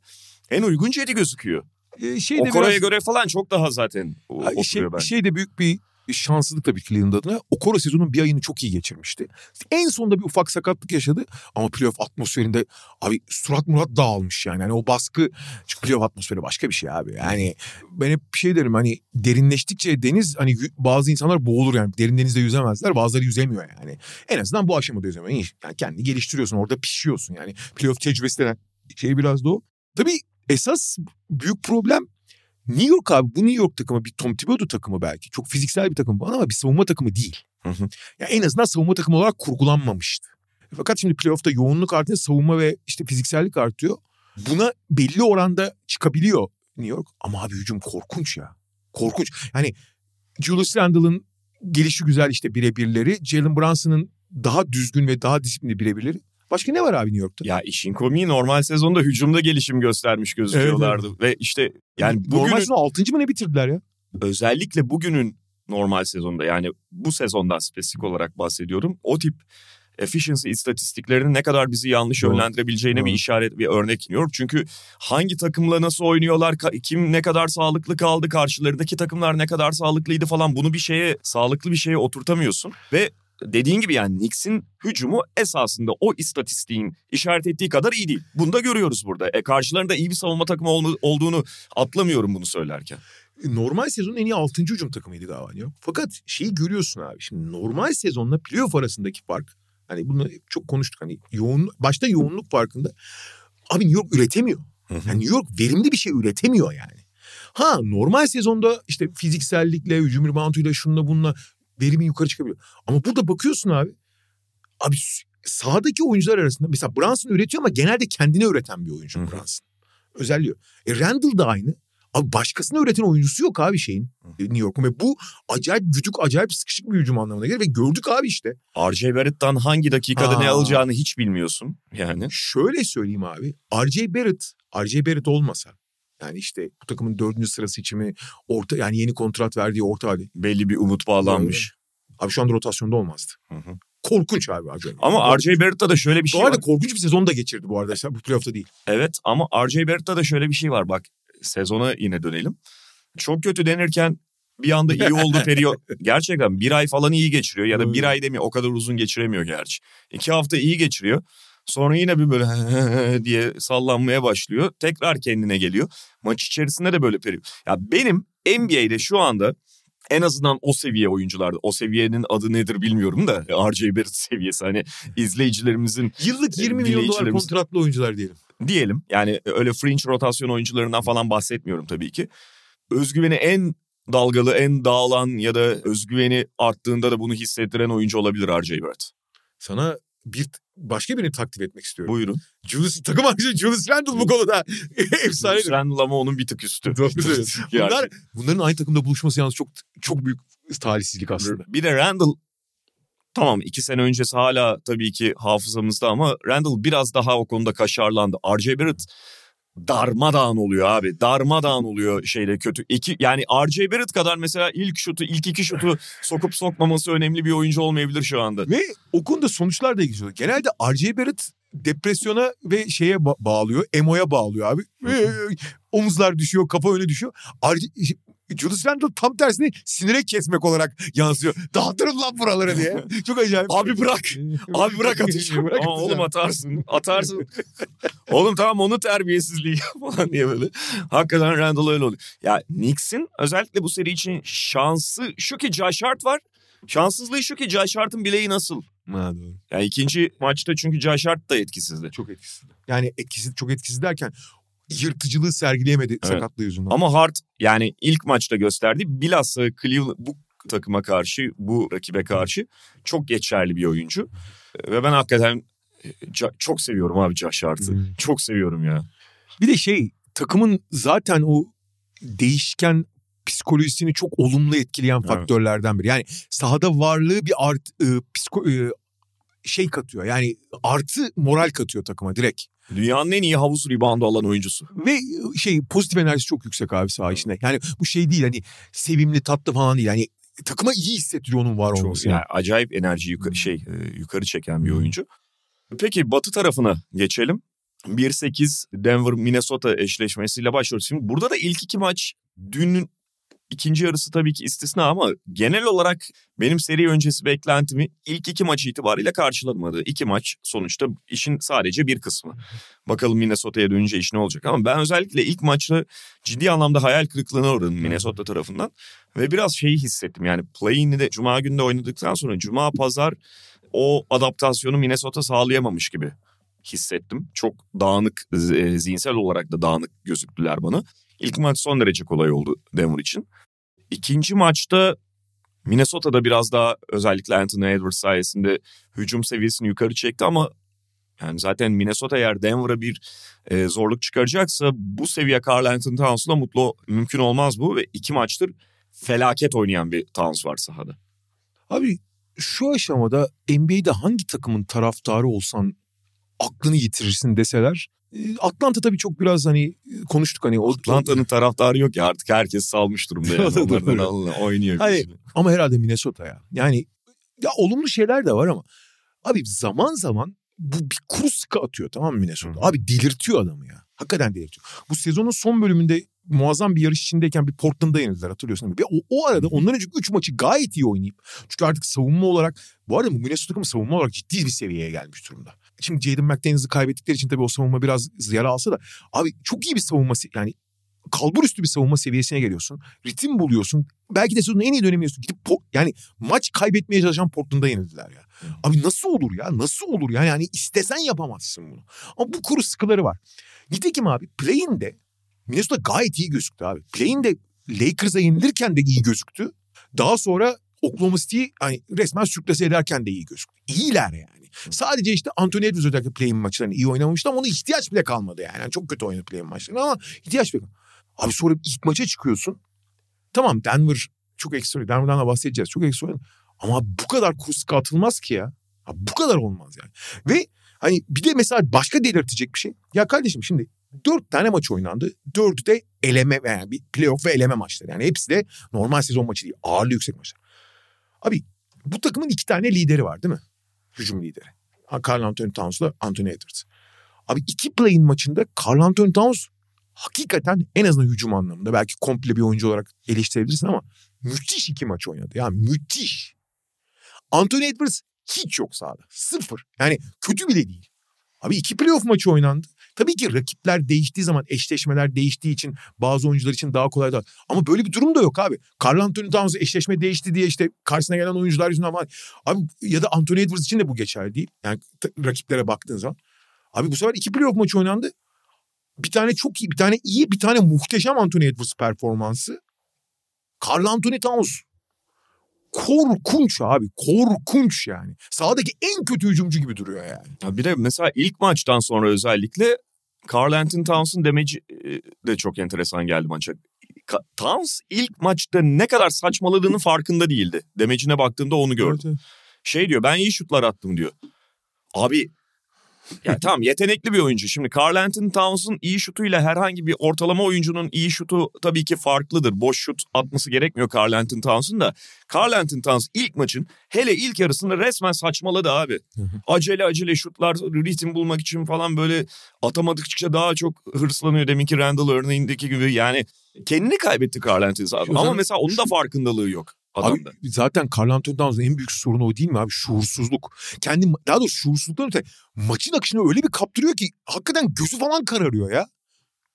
en uygun Cedi gözüküyor. Ee, şey Okora'ya biraz... göre falan çok daha zaten oturuyor şey, bence. Şey de büyük bir şanssızlık tabii Cleveland adına. Okora sezonun bir ayını çok iyi geçirmişti. En sonunda bir ufak sakatlık yaşadı. Ama playoff atmosferinde abi surat murat dağılmış yani. Yani o baskı, çünkü playoff atmosferi başka bir şey abi. Yani ben hep bir şey derim, hani derinleştikçe deniz, hani bazı insanlar boğulur yani. Derin denizde yüzemezler, bazıları yüzemiyor yani. En azından bu aşamada yüzemiyor. Yani kendini geliştiriyorsun, orada pişiyorsun yani. Playoff tecrübesi denen şey biraz da o. Tabii esas büyük problem New York abi, bu New York takımı bir Tom Thibodeau takımı belki. Çok fiziksel bir takım ama bir savunma takımı değil. Hı hı. Yani en azından savunma takımı olarak kurgulanmamıştı. Fakat şimdi playoff'ta yoğunluk artıyor, savunma ve işte fiziksellik artıyor. Buna belli oranda çıkabiliyor New York. Ama abi hücum korkunç ya. Korkunç. Yani Julius Randle'ın gelişi güzel işte birebirleri. Jalen Brunson'ın daha düzgün ve daha disiplinli birebirleri. Başka ne var abi New York'ta? Ya işin komiği, normal sezonda hücumda gelişim göstermiş gözüküyorlardı. Evet, evet. Ve işte yani bugünün... Normal sezonda altıncı mı ne bitirdiler ya? Özellikle bugünün normal sezonda, yani bu sezondan spesifik olarak bahsediyorum. O tip efficiency istatistiklerinin ne kadar bizi yanlış evet. yönlendirebileceğine evet. bir işaret, bir örnek veriyor. Çünkü hangi takımla nasıl oynuyorlar, kim ne kadar sağlıklı kaldı, karşılarındaki takımlar ne kadar sağlıklıydı falan, bunu bir şeye, sağlıklı bir şeye oturtamıyorsun. Ve dediğin gibi yani Knicks'in hücumu esasında o istatistiğin işaret ettiği kadar iyi değil. Bunu da görüyoruz burada. E karşılarında iyi bir savunma takımı ol- olduğunu atlamıyorum bunu söylerken. Normal sezonun en iyi altıncı hücum takımıydı galiba. Fakat şeyi görüyorsun abi. Şimdi normal sezonla playoff arasındaki fark. Hani bunu çok konuştuk. Hani yoğun, başta yoğunluk farkında. Abi New York üretemiyor. Yani New York verimli bir şey üretemiyor yani. Ha normal sezonda işte fiziksellikle, hücum rebounduyla, şununla bununla verimin yukarı çıkabiliyor. Ama burada bakıyorsun abi. Abi sahadaki oyuncular arasında mesela Brunson üretiyor ama genelde kendine üreten bir oyuncu Brunson. Özelliği. E Randall da aynı. Abi başkasına üreten oyuncusu yok abi şeyin. New York'un ve bu acayip güdük, acayip sıkışık bir hücum anlamına gelir ve gördük abi işte. R J Barrett'tan hangi dakikada Aa. ne alacağını hiç bilmiyorsun yani. Şöyle söyleyeyim abi. R J Barrett, R J Barrett olmasa, yani işte bu takımın dördüncü sırası için mi, orta, yani yeni kontrat verdiği orta hali. Belli bir umut bağlanmış. Abi şu anda rotasyonda olmazdı. Hı hı. Korkunç abi. abi. Ama R J Barrett'ta da şöyle bir şey var. Bu arada korkunç bir sezon da geçirdi bu arada. Bu playoff'ta değil. Evet ama R J Barrett'ta da şöyle bir şey var. Bak sezona yine dönelim. Çok kötü denirken bir anda iyi oldu periyot. Gerçekten bir ay falan iyi geçiriyor. Ya da bir ay demiyor. O kadar uzun geçiremiyor gerçi. İki hafta iyi geçiriyor. Sonra yine bir böyle diye sallanmaya başlıyor. Tekrar kendine geliyor. Maç içerisinde de böyle periyor. Ya benim N B A'de şu anda en azından o seviye oyuncularda, o seviyenin adı nedir bilmiyorum da, R J Barrett seviyesi, hani izleyicilerimizin... Yıllık yirmi milyon dolar kontratlı oyuncular diyelim. Diyelim. Yani öyle fringe rotasyon oyuncularından falan bahsetmiyorum tabii ki. Özgüveni en dalgalı, en dağılan ya da özgüveni arttığında da bunu hissettiren oyuncu olabilir R J Barrett. Sana... Bir, başka birini takdir etmek istiyorum. Buyurun. Julius, takım arkadaşı Julius Randle bu konuda efsanedir. Julius Randle ama onun bir tık üstü. Doğru söylüyorsun. Bunlar, bunların aynı takımda buluşması yalnız çok çok büyük talihsizlik aslında. Bir de Randle, tamam iki sene öncesi hala tabii ki hafızamızda ama Randle biraz daha o konuda kaşarlandı. R J Barrett darmadağın oluyor abi. Darmadağın oluyor şeyle kötü. İki, yani R J Barrett kadar mesela ilk şutu, ilk iki şutu sokup sokmaması önemli bir oyuncu olmayabilir şu anda. Ve o konuda sonuçlar da ilgili. Genelde R J Barrett depresyona ve şeye ba- bağlıyor. Emo'ya bağlıyor abi. Omuzlar düşüyor, kafa öne düşüyor. R J Julius Randle tam tersini sinire kesmek olarak yansıyor. Dağıtırın lan buraları diye. Çok acayip. Abi bırak. Abi bırak atacağım. Bırak ama oğlum atarsın. Atarsın. Oğlum tamam onu terbiyesizliği falan diye böyle. Hakikaten Randle öyle oluyor. Ya Knicks'in özellikle bu seri için şansı şu ki Josh Hart var. Şanssızlığı şu ki Josh Hart'ın bileği nasıl? Ha, doğru. Yani ikinci maçta çünkü Josh Hart da etkisizdi. Çok etkisiz. Yani etkisiz, çok etkisiz derken yırtıcılığı sergileyemedi, evet, sakatlığı yüzünden. Ama Hart yani ilk maçta gösterdi. Bilhassa Cleveland bu takıma karşı, bu rakibe karşı çok geçerli bir oyuncu. Ve ben hakikaten çok seviyorum abi Josh Hart'ı. Hmm. Çok seviyorum ya. Bir de şey, takımın zaten o değişken psikolojisini çok olumlu etkileyen faktörlerden biri. Yani sahada varlığı bir art e, psiko, e, şey katıyor. Yani artı moral katıyor takıma direkt. Dünyanın en iyi havuz ribandı alan oyuncusu. Ve şey, pozitif enerjisi çok yüksek abi saha içinde. Yani bu şey değil hani sevimli tatlı falan değil. Yani takıma iyi hissettiriyor onun var olması. Çok, yani. Yani acayip enerji yuka, şey yukarı çeken bir oyuncu. Peki Batı tarafına geçelim. bir sekiz Denver-Minnesota eşleşmesiyle başlıyoruz. Şimdi burada da ilk iki maç dün İkinci yarısı tabii ki istisna ama genel olarak benim seri öncesi beklentimi ilk iki maç itibariyle karşılamadı. İki maç sonuçta işin sadece bir kısmı. Bakalım Minnesota'ya dönünce iş ne olacak ama ben özellikle ilk maçta ciddi anlamda hayal kırıklığına uğradım Minnesota tarafından. Ve biraz şeyi hissettim yani play-in'i de Cuma günü de oynadıktan sonra Cuma Pazar o adaptasyonu Minnesota sağlayamamış gibi hissettim. Çok dağınık, zihinsel olarak da dağınık gözüktüler bana. İlk maç son derece kolay oldu Denver için. İkinci maçta Minnesota'da biraz daha özellikle Anthony Edwards sayesinde hücum seviyesini yukarı çekti ama yani zaten Minnesota eğer Denver'a bir e, zorluk çıkaracaksa bu seviye Karl-Anthony Towns'la mutlu mümkün olmaz bu ve iki maçtır felaket oynayan bir Towns var sahada. Abi şu aşamada N B A'de hangi takımın taraftarı olsan aklını yitirirsin deseler Atlanta tabii çok biraz hani konuştuk hani. Atlanta'nın taraftarı yok ya artık herkes salmış durumda yani. Onlardan alın, oynuyor. Hayır, ama herhalde Minnesota ya. Yani ya olumlu şeyler de var ama abi zaman zaman bu bir kuru sıkı atıyor tamam mı Minnesota? Abi delirtiyor adamı ya. Hakikaten delirtiyor. Bu sezonun son bölümünde muazzam bir yarış içindeyken bir Portland'da yenildiler hatırlıyorsun değil mi? O, o arada ondan önce üç maçı gayet iyi oynayıp çünkü artık savunma olarak bu arada bu Minnesota takımı savunma olarak ciddi bir seviyeye gelmiş durumda. Şimdi Jaden McDaniels'ı kaybettikleri için tabii o savunma biraz yara alsa da abi çok iyi bir savunma yani kalbur üstü bir savunma seviyesine geliyorsun. Ritim buluyorsun. Belki de sezonun en iyi dönemiyorsun. Gidip yani maç kaybetmeye çalışan Portland'da yenildiler ya. Hmm. Abi nasıl olur ya? Nasıl olur ya? Yani istesen yapamazsın bunu. Ama bu kuru sıkıları var. Nitekim abi play-in'de Minnesota gayet iyi gözüktü abi. Play-in'de Lakers'a yenilirken de iyi gözüktü. Daha sonra Oklahoma City'yi yani resmen sürklase ederken de iyi gözüktü. İyiler yani. Sadece işte Anthony Edwards özellikle play-in maçlarını iyi oynamamıştı ama ona ihtiyaç bile kalmadı yani. Yani çok kötü oynadı play-in maçlarını ama ihtiyaç bile kalmadı. Abi sonra ilk maça çıkıyorsun. Tamam Denver çok ekstra oynadı. Denver'dan da bahsedeceğiz. Çok ekstra oynadı. Ama bu kadar kuska atılmaz ki ya. Abi bu kadar olmaz yani. Ve hani bir de mesela başka delirtecek bir şey. Ya kardeşim şimdi dört tane maç oynandı. Dördü de eleme yani bir play-off ve eleme maçları. Yani hepsi de normal sezon maçı değil. Ağırlı yüksek maçlar. Abi bu takımın iki tane lideri var değil mi? Hücum lideri. Karl-Anthony Towns'la Anthony Edwards. Abi iki play-in maçında Karl-Anthony Towns hakikaten en azından hücum anlamında belki komple bir oyuncu olarak eleştirebilirsin ama müthiş iki maç oynadı. Yani müthiş. Anthony Edwards hiç yok sahada. Sıfır. Yani kötü bile değil. Abi iki play-off maçı oynandı. Tabii ki rakipler değiştiği zaman eşleşmeler değiştiği için bazı oyuncular için daha kolay da. Ama böyle bir durum da yok abi. Karl-Anthony Towns eşleşme değişti diye işte karşısına gelen oyuncular yüzünden falan. Abi ya da Anthony Edwards için de bu geçerli değil. Yani rakiplere baktığın zaman. Abi bu sefer iki playoff maçı oynandı. Bir tane çok iyi, bir tane iyi, bir tane muhteşem Anthony Edwards performansı. Karl-Anthony Towns korkunç abi, korkunç yani. Sahadaki en kötü hücumcu gibi duruyor yani. Ya bir de mesela ilk maçtan sonra özellikle Karl-Anthony Towns'un demeci de çok enteresan geldi maça. Towns ilk maçta ne kadar saçmaladığının farkında değildi. Demecine baktığımda onu gördüm. Evet, evet. Şey diyor, ben iyi şutlar attım diyor. Abi Yani tamam, yetenekli bir oyuncu. Şimdi Karl-Anthony Towns'un iyi şutuyla herhangi bir ortalama oyuncunun iyi şutu tabii ki farklıdır. Boş şut atması gerekmiyor Karl-Anthony Towns'un da. Karl-Anthony Towns ilk maçın hele ilk yarısında resmen saçmaladı abi. Acele acele şutlar, ritim bulmak için falan böyle atamadıkça daha çok hırslanıyor. Deminki Randall örneğindeki gibi yani kendini kaybetti Karl-Anthony Towns. Ama mesela onun da farkındalığı yok. Abi, zaten Karl-Anthony Towns'un en büyük sorunu o değil mi abi? Şuursuzluk. Kendi, daha doğrusu şuursuzluktan öte maçın akışını öyle bir kaptırıyor ki hakikaten gözü falan kararıyor ya.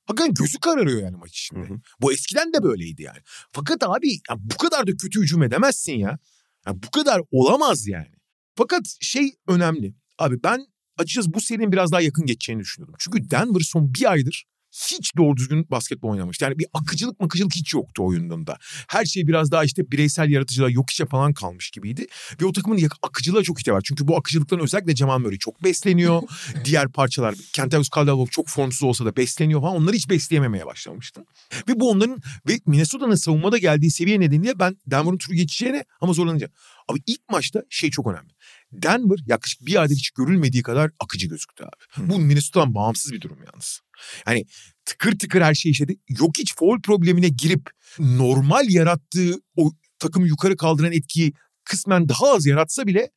Hakikaten gözü kararıyor yani maç içinde. Hı hı. Bu eskiden de böyleydi yani. Fakat abi yani bu kadar da kötü hücum edemezsin ya. Yani bu kadar olamaz yani. Fakat şey önemli. Abi ben açıkçası bu serinin biraz daha yakın geçeceğini düşünüyordum. Çünkü Denver son bir aydır hiç doğru düzgün basketbol oynamıştı. Yani bir akıcılık makıcılık hiç yoktu oyununda. Her şey biraz daha işte bireysel yaratıcılığa, yok işe falan kalmış gibiydi. Ve o takımın akıcılığa çok ihtiyacı var. Çünkü bu akıcılıktan özellikle Jamal Murray çok besleniyor. Diğer parçalar, Kentavius Caldwell çok formsuz olsa da besleniyor falan. Onları hiç besleyememeye başlamıştı. Ve bu onların ve Minnesota'nın savunmada geldiği seviye nedeniyle ben Denver'ın turu geçeceğine ama zorlanacağım. Abi ilk maçta şey çok önemli. Denver yaklaşık bir aydır hiç görülmediği kadar akıcı gözüktü abi. Bu Minnesota'dan bağımsız bir durum yalnız. Yani tıkır tıkır her şey işledi. Yok hiç foul problemine girip normal yarattığı o takımı yukarı kaldıran etkiyi kısmen daha az yaratsa bile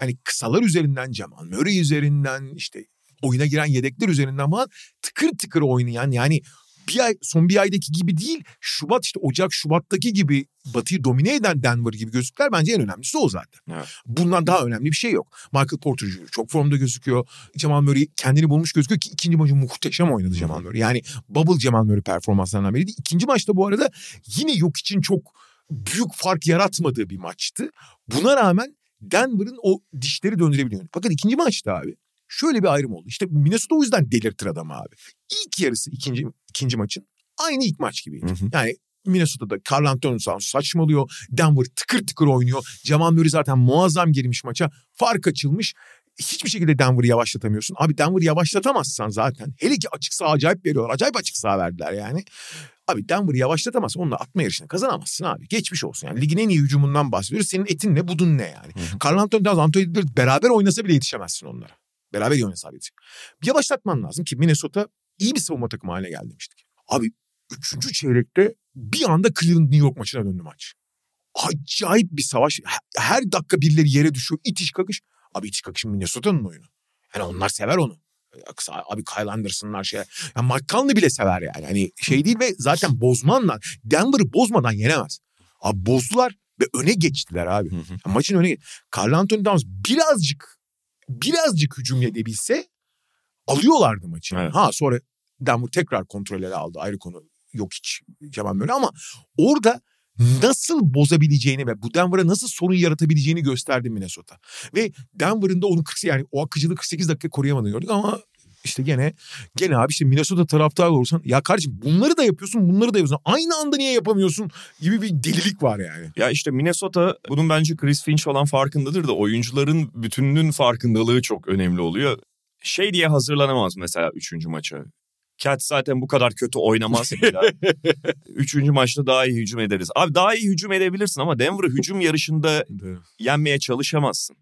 yani kısalar üzerinden, Jamal Murray üzerinden, işte oyuna giren yedekler üzerinden falan tıkır tıkır oynayan, yani bir ay, son bir aydaki gibi değil, Şubat işte Ocak Şubat'taki gibi Batı'yı domine eden Denver gibi gözükler, bence en önemlisi o zaten. Evet. Bundan daha önemli bir şey yok. Michael Porter Junior çok formda gözüküyor. Jamal Murray kendini bulmuş gözüküyor ki ikinci maçı muhteşem oynadı Jamal Murray. Yani bubble Jamal Murray performanslarından biriydi. İkinci maçta bu arada yine yok için çok büyük fark yaratmadığı bir maçtı. Buna rağmen Denver'ın o dişleri döndürebiliyordu. Fakat ikinci maçta abi şöyle bir ayrım oldu. İşte Minnesota o yüzden delirtir adamı abi. İlk yarısı ikinci ikinci maçın aynı ilk maç gibiydi. Hı hı. Yani Minnesota'da Karl-Anthony Towns saçmalıyor. Denver tıkır tıkır oynuyor. Jamal Murray zaten muazzam girmiş maça. Fark açılmış. Hiçbir şekilde Denver'ı yavaşlatamıyorsun. Abi Denver'ı yavaşlatamazsan zaten. Hele ki açık saha acayip veriyorlar. Acayip açık saha verdiler yani. Abi Denver'ı yavaşlatamazsın. Onunla atma yarışını kazanamazsın abi. Geçmiş olsun yani. Ligin en iyi hücumundan bahsediyoruz. Senin etin ne budun ne yani. Hı hı. Karl-Anthony Towns, Anthony Davis beraber oynasa bile yetişemezsin onlara. Beraber oyna sabit. Bir yavaşlatman lazım ki Minnesota iyi bir savunma takımı haline geldi demiştik. Abi üçüncü çeyrekte bir anda Cleveland New York maçına döndü maç. Acayip bir savaş. Her dakika birileri yere düşüyor. İtiş kakış. Abi itiş kakışın Minnesota'nın oyunu. Yani onlar sever onu. Abi Kyle Anderson'lar şey. Yani Mike Conley bile sever yani. Hani şey değil ve zaten bozmanla Denver'ı bozmadan yenemez. Abi bozdular ve öne geçtiler abi. Yani maçın öne geçti. Karl-Anthony Towns birazcık birazcık hücum edebilse alıyorlardı maçı. Evet. Ha sonra Denver tekrar kontrolleri aldı. Ayrı konu yok hiç. Cemal böyle ama orada nasıl bozabileceğini ve bu Denver'a nasıl sorun yaratabileceğini gösterdi Minnesota. Ve Denver'ın da onu kırk, yani o akıcılığı kırk sekiz dakika koruyamadığını gördük ama işte gene gene abi işte Minnesota taraftarı olursan ya kardeşim bunları da yapıyorsun, bunları da yapıyorsun. Aynı anda niye yapamıyorsun gibi bir delilik var yani. Ya işte Minnesota bunun bence Chris Finch olan farkındadır da oyuncuların bütününün farkındalığı çok önemli oluyor. Şey diye hazırlanamaz mesela üçüncü maça. Cat zaten bu kadar kötü oynamaz. Üçüncü maçta daha iyi hücum ederiz. Abi daha iyi hücum edebilirsin ama Denver'ı hücum yarışında yenmeye çalışamazsın.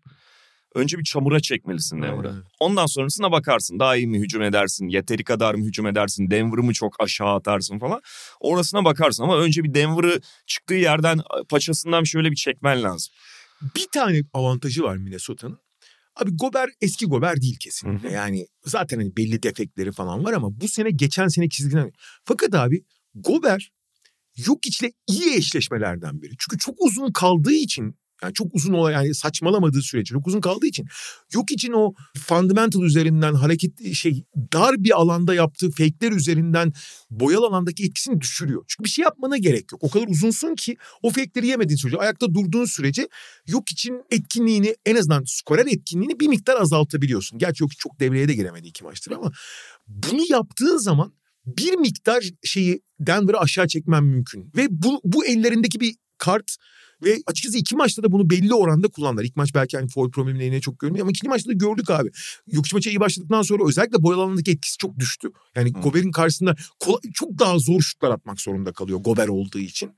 Önce bir çamura çekmelisin Denver'a. Evet. Ondan sonrasına bakarsın. Daha iyi mi hücum edersin? Yeteri kadar mı hücum edersin? Denver'ı mı çok aşağı atarsın falan? Orasına bakarsın ama önce bir Denver'ı çıktığı yerden paçasından şöyle bir çekmen lazım. Bir tane avantajı var Minnesota'nın. Abi Gober eski Gober değil kesinlikle. Hı-hı. Yani zaten hani belli defekleri falan var ama bu sene geçen sene çizgiden. Fakat abi Gober yok içle iyi eşleşmelerden biri. Çünkü çok uzun kaldığı için yani çok uzun olay yani saçmalamadığı sürece çok uzun kaldığı için yok için o fundamental üzerinden hareket şey dar bir alanda yaptığı fake'ler üzerinden boyalı alandaki etkisini düşürüyor. Çünkü bir şey yapmana gerek yok. O kadar uzunsun ki o fake'leri yemediğin sürece ayakta durduğun sürece yok için etkinliğini en azından skorer etkinliğini bir miktar azaltabiliyorsun. Gerçi yok çok devreye de giremedi iki maçtır ama bunu yaptığın zaman bir miktar şeyi Denver'ı aşağı çekmen mümkün. Ve bu, bu ellerindeki bir kart ve açıkçası iki maçta da bunu belli oranda kullandılar. İlk maç belki hani foul problemine yine çok görmüyor ama ikinci maçta da gördük abi. Yokuş maça iyi başladıktan sonra özellikle boyalı alandaki etkisi çok düştü. Yani hmm. Gober'in karşısında kolay, çok daha zor şutlar atmak zorunda kalıyor Gober olduğu için.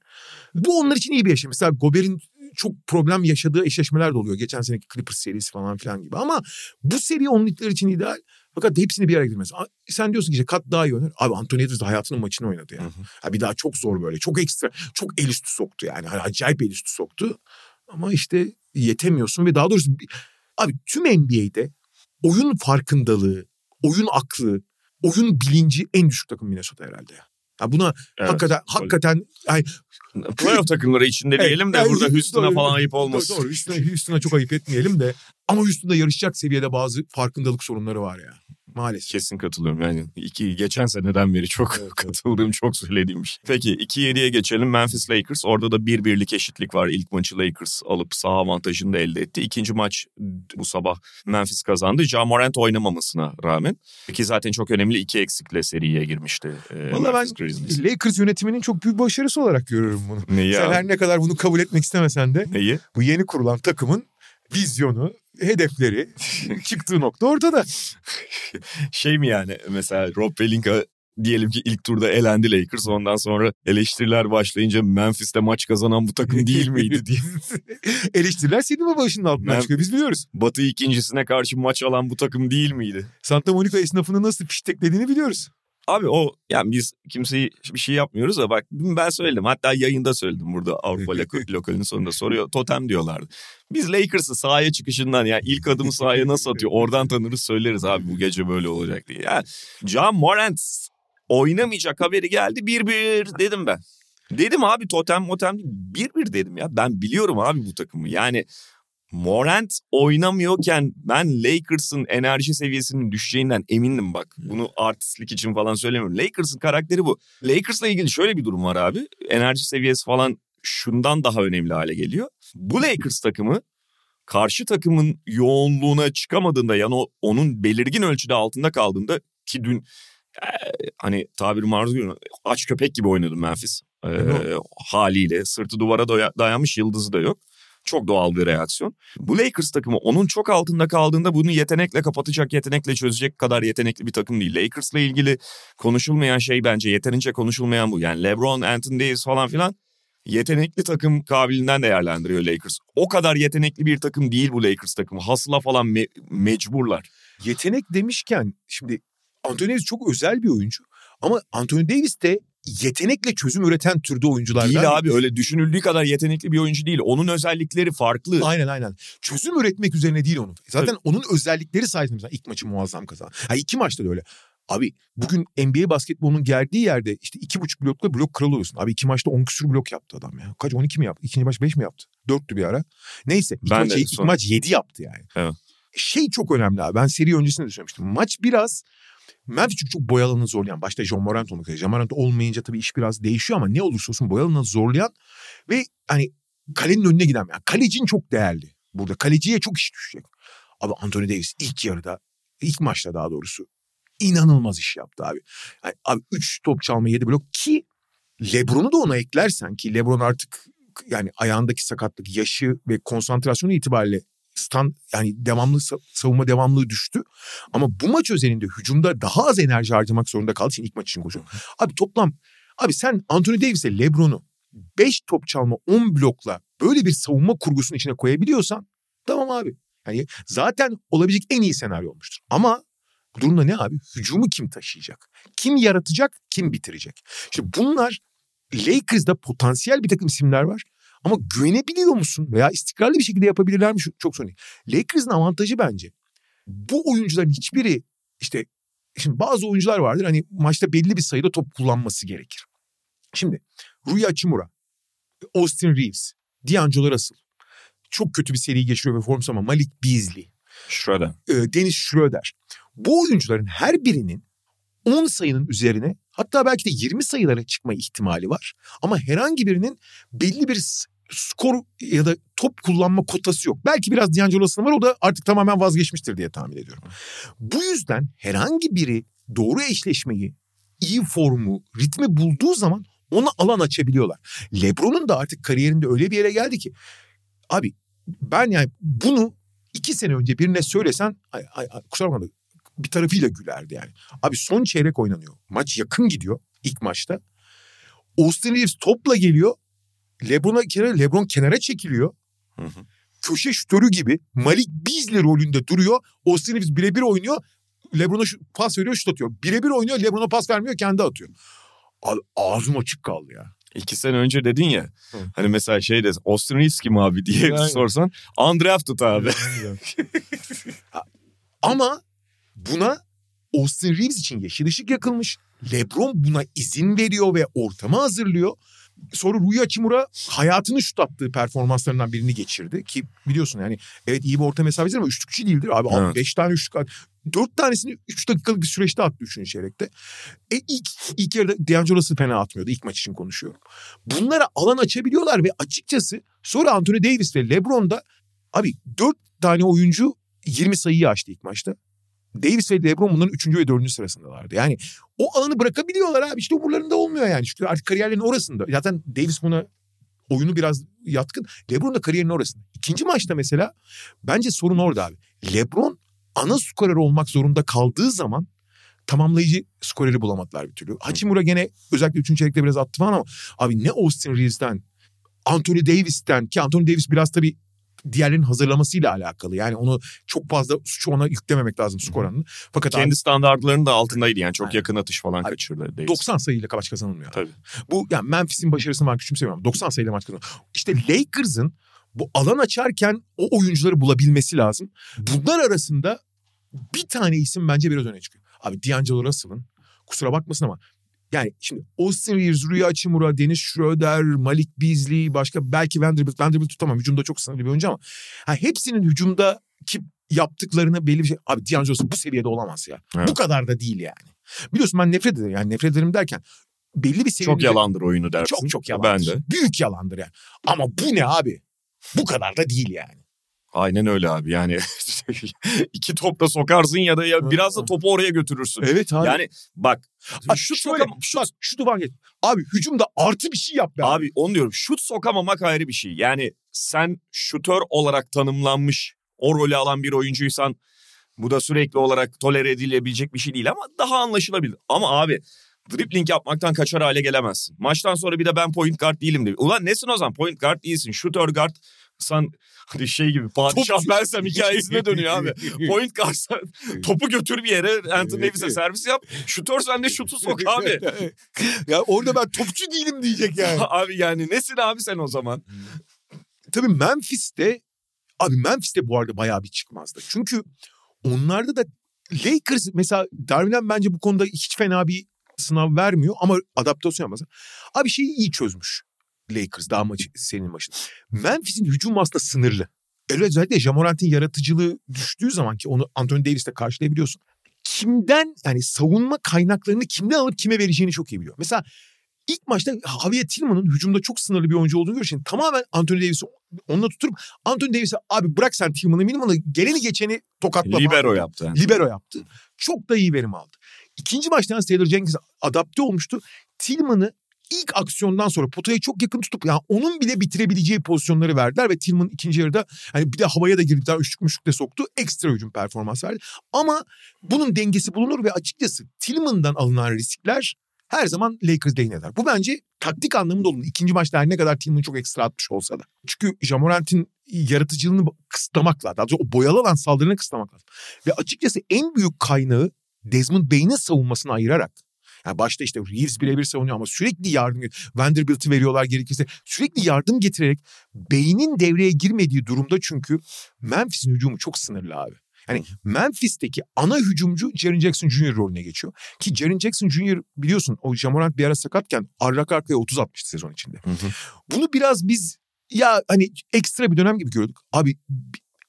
Bu onlar için iyi bir yaşam. Mesela Gober'in çok problem yaşadığı eşleşmeler de oluyor. Geçen seneki Clippers serisi falan filan gibi. Ama bu seri onun ligler için ideal. Fakat hepsini bir araya getirmez. Sen diyorsun ki işte kat daha iyi oynar. Abi Anthony Edwards hayatının maçını oynadı yani. Hı hı. Ha bir daha çok zor böyle. Çok ekstra. Çok el üstü soktu yani. Acayip el üstü soktu. Ama işte yetemiyorsun ve daha doğrusu... Abi tüm N B A'de oyun farkındalığı, oyun aklı, oyun bilinci en düşük takım Minnesota herhalde ya. Ya buna evet, hakikaten hakikaten yani, playoff takımları içinde diyelim de evet, burada Houston'a falan ayıp olmasın. Doğru, Houston'a, Houston'a çok ayıp etmeyelim de ama Houston'da yarışacak seviyede bazı farkındalık sorunları var ya. Maalesef. Kesin katılıyorum yani. İki, geçen seneden beri çok evet, katıldığım, evet. çok söylediğim şey. Peki iki yediye geçelim. Memphis Lakers. Orada da bir birlik eşitlik var. İlk maçı Lakers alıp saha avantajını da elde etti. İkinci maç bu sabah Memphis kazandı. Ja Morant oynamamasına rağmen. Ki zaten çok önemli iki eksikle seriye girmişti. E, Valla ben Grizzlies. Lakers yönetiminin çok büyük başarısı olarak görüyorum bunu. Neyi sen abi? Her ne kadar bunu kabul etmek istemesen de. Neyi? Bu yeni kurulan takımın vizyonu, hedefleri çıktığı nokta ortada. Şey mi yani mesela Rob Pelinka diyelim ki ilk turda elendi Lakers, ondan sonra eleştiriler başlayınca Memphis'te maç kazanan bu takım değil miydi diye. Eleştiriler senin başının altından Mem- çıkıyor biz biliyoruz. Batı ikincisine karşı maç alan bu takım değil miydi? Santa Monica esnafını nasıl pişteklediğini biliyoruz. Abi o yani biz kimseyi bir şey yapmıyoruz da bak ben söyledim hatta yayında söyledim burada Avrupa lokalinin sonunda soruyor totem diyorlardı. Biz Lakers'ı sahaya çıkışından yani ilk adımı sahaya nasıl atıyor oradan tanırız söyleriz abi bu gece böyle olacak diye. Yani Ja Morant oynamayacak haberi geldi bir bir dedim ben. Dedim abi totem motem bir bir dedim ya ben biliyorum abi bu takımı yani. Morant oynamıyorken ben Lakers'ın enerji seviyesinin düşeceğinden emindim bak. Bunu artistlik için falan söylemiyorum. Lakers'ın karakteri bu. Lakers'la ilgili şöyle bir durum var abi. Enerji seviyesi falan şundan daha önemli hale geliyor. Bu Lakers takımı karşı takımın yoğunluğuna çıkamadığında yani onun belirgin ölçüde altında kaldığında ki dün hani tabiri maruz görüyorum aç köpek gibi oynadım Memphis. Ee, haliyle sırtı duvara dayanmış yıldızı da yok. Çok doğal bir reaksiyon. Bu Lakers takımı onun çok altında kaldığında bunu yetenekle kapatacak, yetenekle çözecek kadar yetenekli bir takım değil. Lakers'la ilgili konuşulmayan şey bence yeterince konuşulmayan bu. Yani LeBron, Anthony Davis falan filan yetenekli takım kabiliğinden değerlendiriyor Lakers. O kadar yetenekli bir takım değil bu Lakers takımı. Hasıla falan me- mecburlar. Yetenek demişken şimdi Anthony Davis çok özel bir oyuncu ama Anthony Davis de yetenekle çözüm üreten türde oyunculardan. Değil abi öyle düşünüldüğü kadar yetenekli bir oyuncu değil. Onun özellikleri farklı. Aynen aynen. Çözüm üretmek üzerine değil onun. Zaten evet. Onun özellikleri sayesinde mesela ilk maçı muazzam kazandı. Ha iki maçta da öyle. Abi bugün N B A basketbolunun geldiği yerde işte iki buçuk blokla blok kralı oluyorsun. Abi iki maçta on küsur blok yaptı adam ya. Kaç on iki mi yaptı? İkinci maç beş mi yaptı? Dörttü bir ara. Neyse. İlk, maç, ilk maç yedi yaptı yani. Evet. Şey çok önemli abi. Ben seri öncesinde de söylemiştim. Maç biraz... Memphis çünkü çok boy alanını zorlayan. Başta Ja Morant olmak üzere. Ja Morant olmayınca tabii iş biraz değişiyor ama ne olursa olsun boy alanını zorlayan ve hani kalenin önüne giden. Yani kalecin çok değerli burada. Kaleciye çok iş düşecek. Abi Anthony Davis ilk yarıda, ilk maçta daha doğrusu inanılmaz iş yaptı abi. Yani abi üç top çalma yedi blok ki LeBron'u da ona eklersen ki LeBron artık yani ayağındaki sakatlık, yaşı ve konsantrasyonu itibariyle stand yani devamlı savunma devamlılığı düştü. Ama bu maç özelinde hücumda daha az enerji harcamak zorunda kaldı. Şimdi ilk maç için koşuyor. Abi toplam abi sen Anthony Davis'e LeBron'u beş top çalma on blokla böyle bir savunma kurgusunun içine koyabiliyorsan tamam abi. Yani zaten olabilecek en iyi senaryo olmuştur. Ama durumda ne abi? Hücumu kim taşıyacak? Kim yaratacak? Kim bitirecek? İşte bunlar Lakers'da potansiyel bir takım isimler var. Ama güvenebiliyor musun? Veya istikrarlı bir şekilde yapabilirler mi? Çok sorun değil. Lakers'ın avantajı bence. Bu oyuncuların hiçbiri işte şimdi bazı oyuncular vardır hani maçta belli bir sayıda top kullanması gerekir. Şimdi Rui Hachimura, Austin Reaves, D'Angelo Russell. Çok kötü bir seri geçiriyor ve formsuz ama Malik Beasley. Schroeder. E, Dennis Schroeder. Bu oyuncuların her birinin on sayının üzerine hatta belki de yirmi sayılara çıkma ihtimali var. Ama herhangi birinin belli bir skor ya da top kullanma kotası yok. Belki biraz D'Angelo'sun var o da artık tamamen vazgeçmiştir diye tahmin ediyorum. Bu yüzden herhangi biri doğru eşleşmeyi, iyi formu, ritmi bulduğu zaman ona alan açabiliyorlar. LeBron'un da artık kariyerinde öyle bir yere geldi ki abi ben yani bunu iki sene önce birine söylesen ay, ay, ay, kusura bakma bir tarafıyla gülerdi yani. Abi son çeyrek oynanıyor. Maç yakın gidiyor ilk maçta. Austin Reaves topla geliyor. LeBron'a kenara, LeBron kenara çekiliyor. Hı hı. Köşe şütörü gibi Malik Beasley rolünde duruyor. Austin Reaves birebir oynuyor. LeBron'a pas veriyor, şut atıyor. Birebir oynuyor, LeBron'a pas vermiyor, kendi atıyor. Ağzım açık kaldı ya. İki sene önce dedin ya. Hı. Hani mesela şey desin, Austin Reaves kim abi diye yani sorsan, undrafted abi. Ama buna Austin Reaves için yeşil ışık yakılmış. LeBron buna izin veriyor ve ortamı hazırlıyor. Sonra Rui Hachimura hayatını şut attığı performanslarından birini geçirdi. Ki biliyorsun yani evet iyi bir orta mesafesi ama üçlükçü değildir. Abi evet. beş tane üçlük attı. Dört tanesini üç dakikalık bir süreçte attı üçüncü çeyrekte. E ilk, ilk yarıda D'Angelo Russell fena atmıyordu. İlk maç için konuşuyorum. Bunlara alan açabiliyorlar ve açıkçası sonra Anthony Davis ve LeBron da abi dört tane oyuncu yirmi sayıyı aştı ilk maçta. Davis ve LeBron bunların üçüncü ve dördüncü sırasındalardı. Yani o alanı bırakabiliyorlar abi. İşte umurlarında olmuyor yani. Çünkü artık kariyerlerin orasında. Zaten Davis buna oyunu biraz yatkın. LeBron da kariyerinin orasında. İkinci maçta mesela bence sorun orada abi. LeBron ana skoreri olmak zorunda kaldığı zaman tamamlayıcı skoreri bulamadılar bir türlü. Hachimura gene özellikle üçüncü çeyrekte biraz attı falan ama abi ne Austin Reaves'ten, Anthony Davis'ten ki Anthony Davis biraz tabii diğerlerinin hazırlamasıyla alakalı. Yani onu çok fazla suçu ona yüklememek lazım skor anını. Fakat kendi abi, standartlarının da altındaydı yani. Çok yani, yakın atış falan abi, kaçırdı. Değil. doksan sayıyla maç kazanılmıyor. Tabii. Bu yani Memphis'in başarısını ben küçümsemiyorum. doksan sayıyla maç kazanılıyor. İşte Lakers'ın bu alan açarken o oyuncuları bulabilmesi lazım. Bunlar arasında bir tane isim bence biraz öne çıkıyor. Abi D'Angelo Russell'ın kusura bakmasın ama yani şimdi Austin Reaves, Rui Hachimura, Dennis Schroeder, Malik Beasley, başka belki Vanderbilt. Vanderbilt tutamam. Hücumda çok sınırlı bir oyuncu ama yani hepsinin hücumdaki yaptıklarını belli bir şey. Abi D'Angelo bu seviyede olamaz ya. Evet. Bu kadar da değil yani. Biliyorsun ben nefret ederim. Yani nefret ederim derken belli bir seviyede. Çok yalandır oyunu dersin. Çok çok yalandır. Ben de. Büyük yalandır yani. Ama bu ne abi? Bu kadar da değil yani. Aynen öyle abi yani iki topla sokarsın ya da ya biraz da topu oraya götürürsün. Evet abi. Yani bak. Aa, şut şöyle, sokam- şut. Bak şutu var. Abi hücumda artı bir şey yap be. Abi, abi onu diyorum, şut sokamamak ayrı bir şey. Yani sen şutör olarak tanımlanmış o rolü alan bir oyuncuysan bu da sürekli olarak tolere edilebilecek bir şey değil ama daha anlaşılabilir. Ama abi dribbling yapmaktan kaçar hale gelemezsin. Maçtan sonra bir de ben point guard değilim diyor. Ulan nesin o zaman? Point guard değilsin. Şutör guard. Sen şey gibi padişah bensem hikayesine dönüyor abi. Point guard'sa topu götür bir yere, Anthony Davis'e servis yap. Şutör sen de şutu sok abi. Ya orada ben topçu değilim diyecek yani. Abi yani nesin abi sen o zaman? Tabii Memphis'te abi Memphis'te bu arada bayağı bir çıkmazdı. Çünkü onlarda da Lakers mesela Darwin'den bence bu konuda hiç fena bir sınav vermiyor ama adaptasyon yapmaz. Abi şeyi iyi çözmüş Lakers daha maçı senin başında. Memphis'in hücum aslında sınırlı. Özellikle Ja Morant'in yaratıcılığı düştüğü zaman ki onu Anthony Davis'le karşılayabiliyorsun. Kimden yani savunma kaynaklarını kimden alıp kime vereceğini çok iyi biliyor. Mesela ilk maçta Javier Tillman'ın hücumda çok sınırlı bir oyuncu olduğunu görürsün. Tamamen Anthony Davis'i onunla tutup Anthony Davis'e abi bırak sen Tillman'ı Minima'nı geleni geçeni tokatla. Libero abi. yaptı. Yani. Libero yaptı. Çok da iyi verim aldı. İkinci maçtan Taylor Jenkins adapte olmuştu. Tillman'ı İlk aksiyondan sonra potaya çok yakın tutup yani onun bile bitirebileceği pozisyonları verdiler ve Tillman ikinci yarıda hani bir de havaya da girip daha üçlük müşlük de soktu. Ekstra hücum performans verdi. Ama bunun dengesi bulunur ve açıkçası Tillman'dan alınan riskler her zaman Lakers lehine eder. Bu bence taktik anlamında olumlu. İkinci maçta her ne kadar Tillman çok ekstra atmış olsa da. Çünkü Ja Morant'in yaratıcılığını kısıtlamakla, daha doğrusu o boyalı alan saldırını kısıtlamakla. Ve açıkçası en büyük kaynağı Desmond Bain'in savunmasını ayırarak. Yani başta işte Reaves birebir savunuyor ama sürekli yardım Vanderbilt'i veriyorlar gerekirse. Sürekli yardım getirerek Bey'in devreye girmediği durumda çünkü Memphis'in hücumu çok sınırlı abi. Yani Memphis'teki ana hücumcu Jaren Jackson Junior rolüne geçiyor. Ki Jaren Jackson Junior biliyorsun o Ja Morant bir ara sakatken arka arkaya otuz atmıştı sezon içinde. Hı hı. Bunu biraz biz ya hani ekstra bir dönem gibi gördük. Abi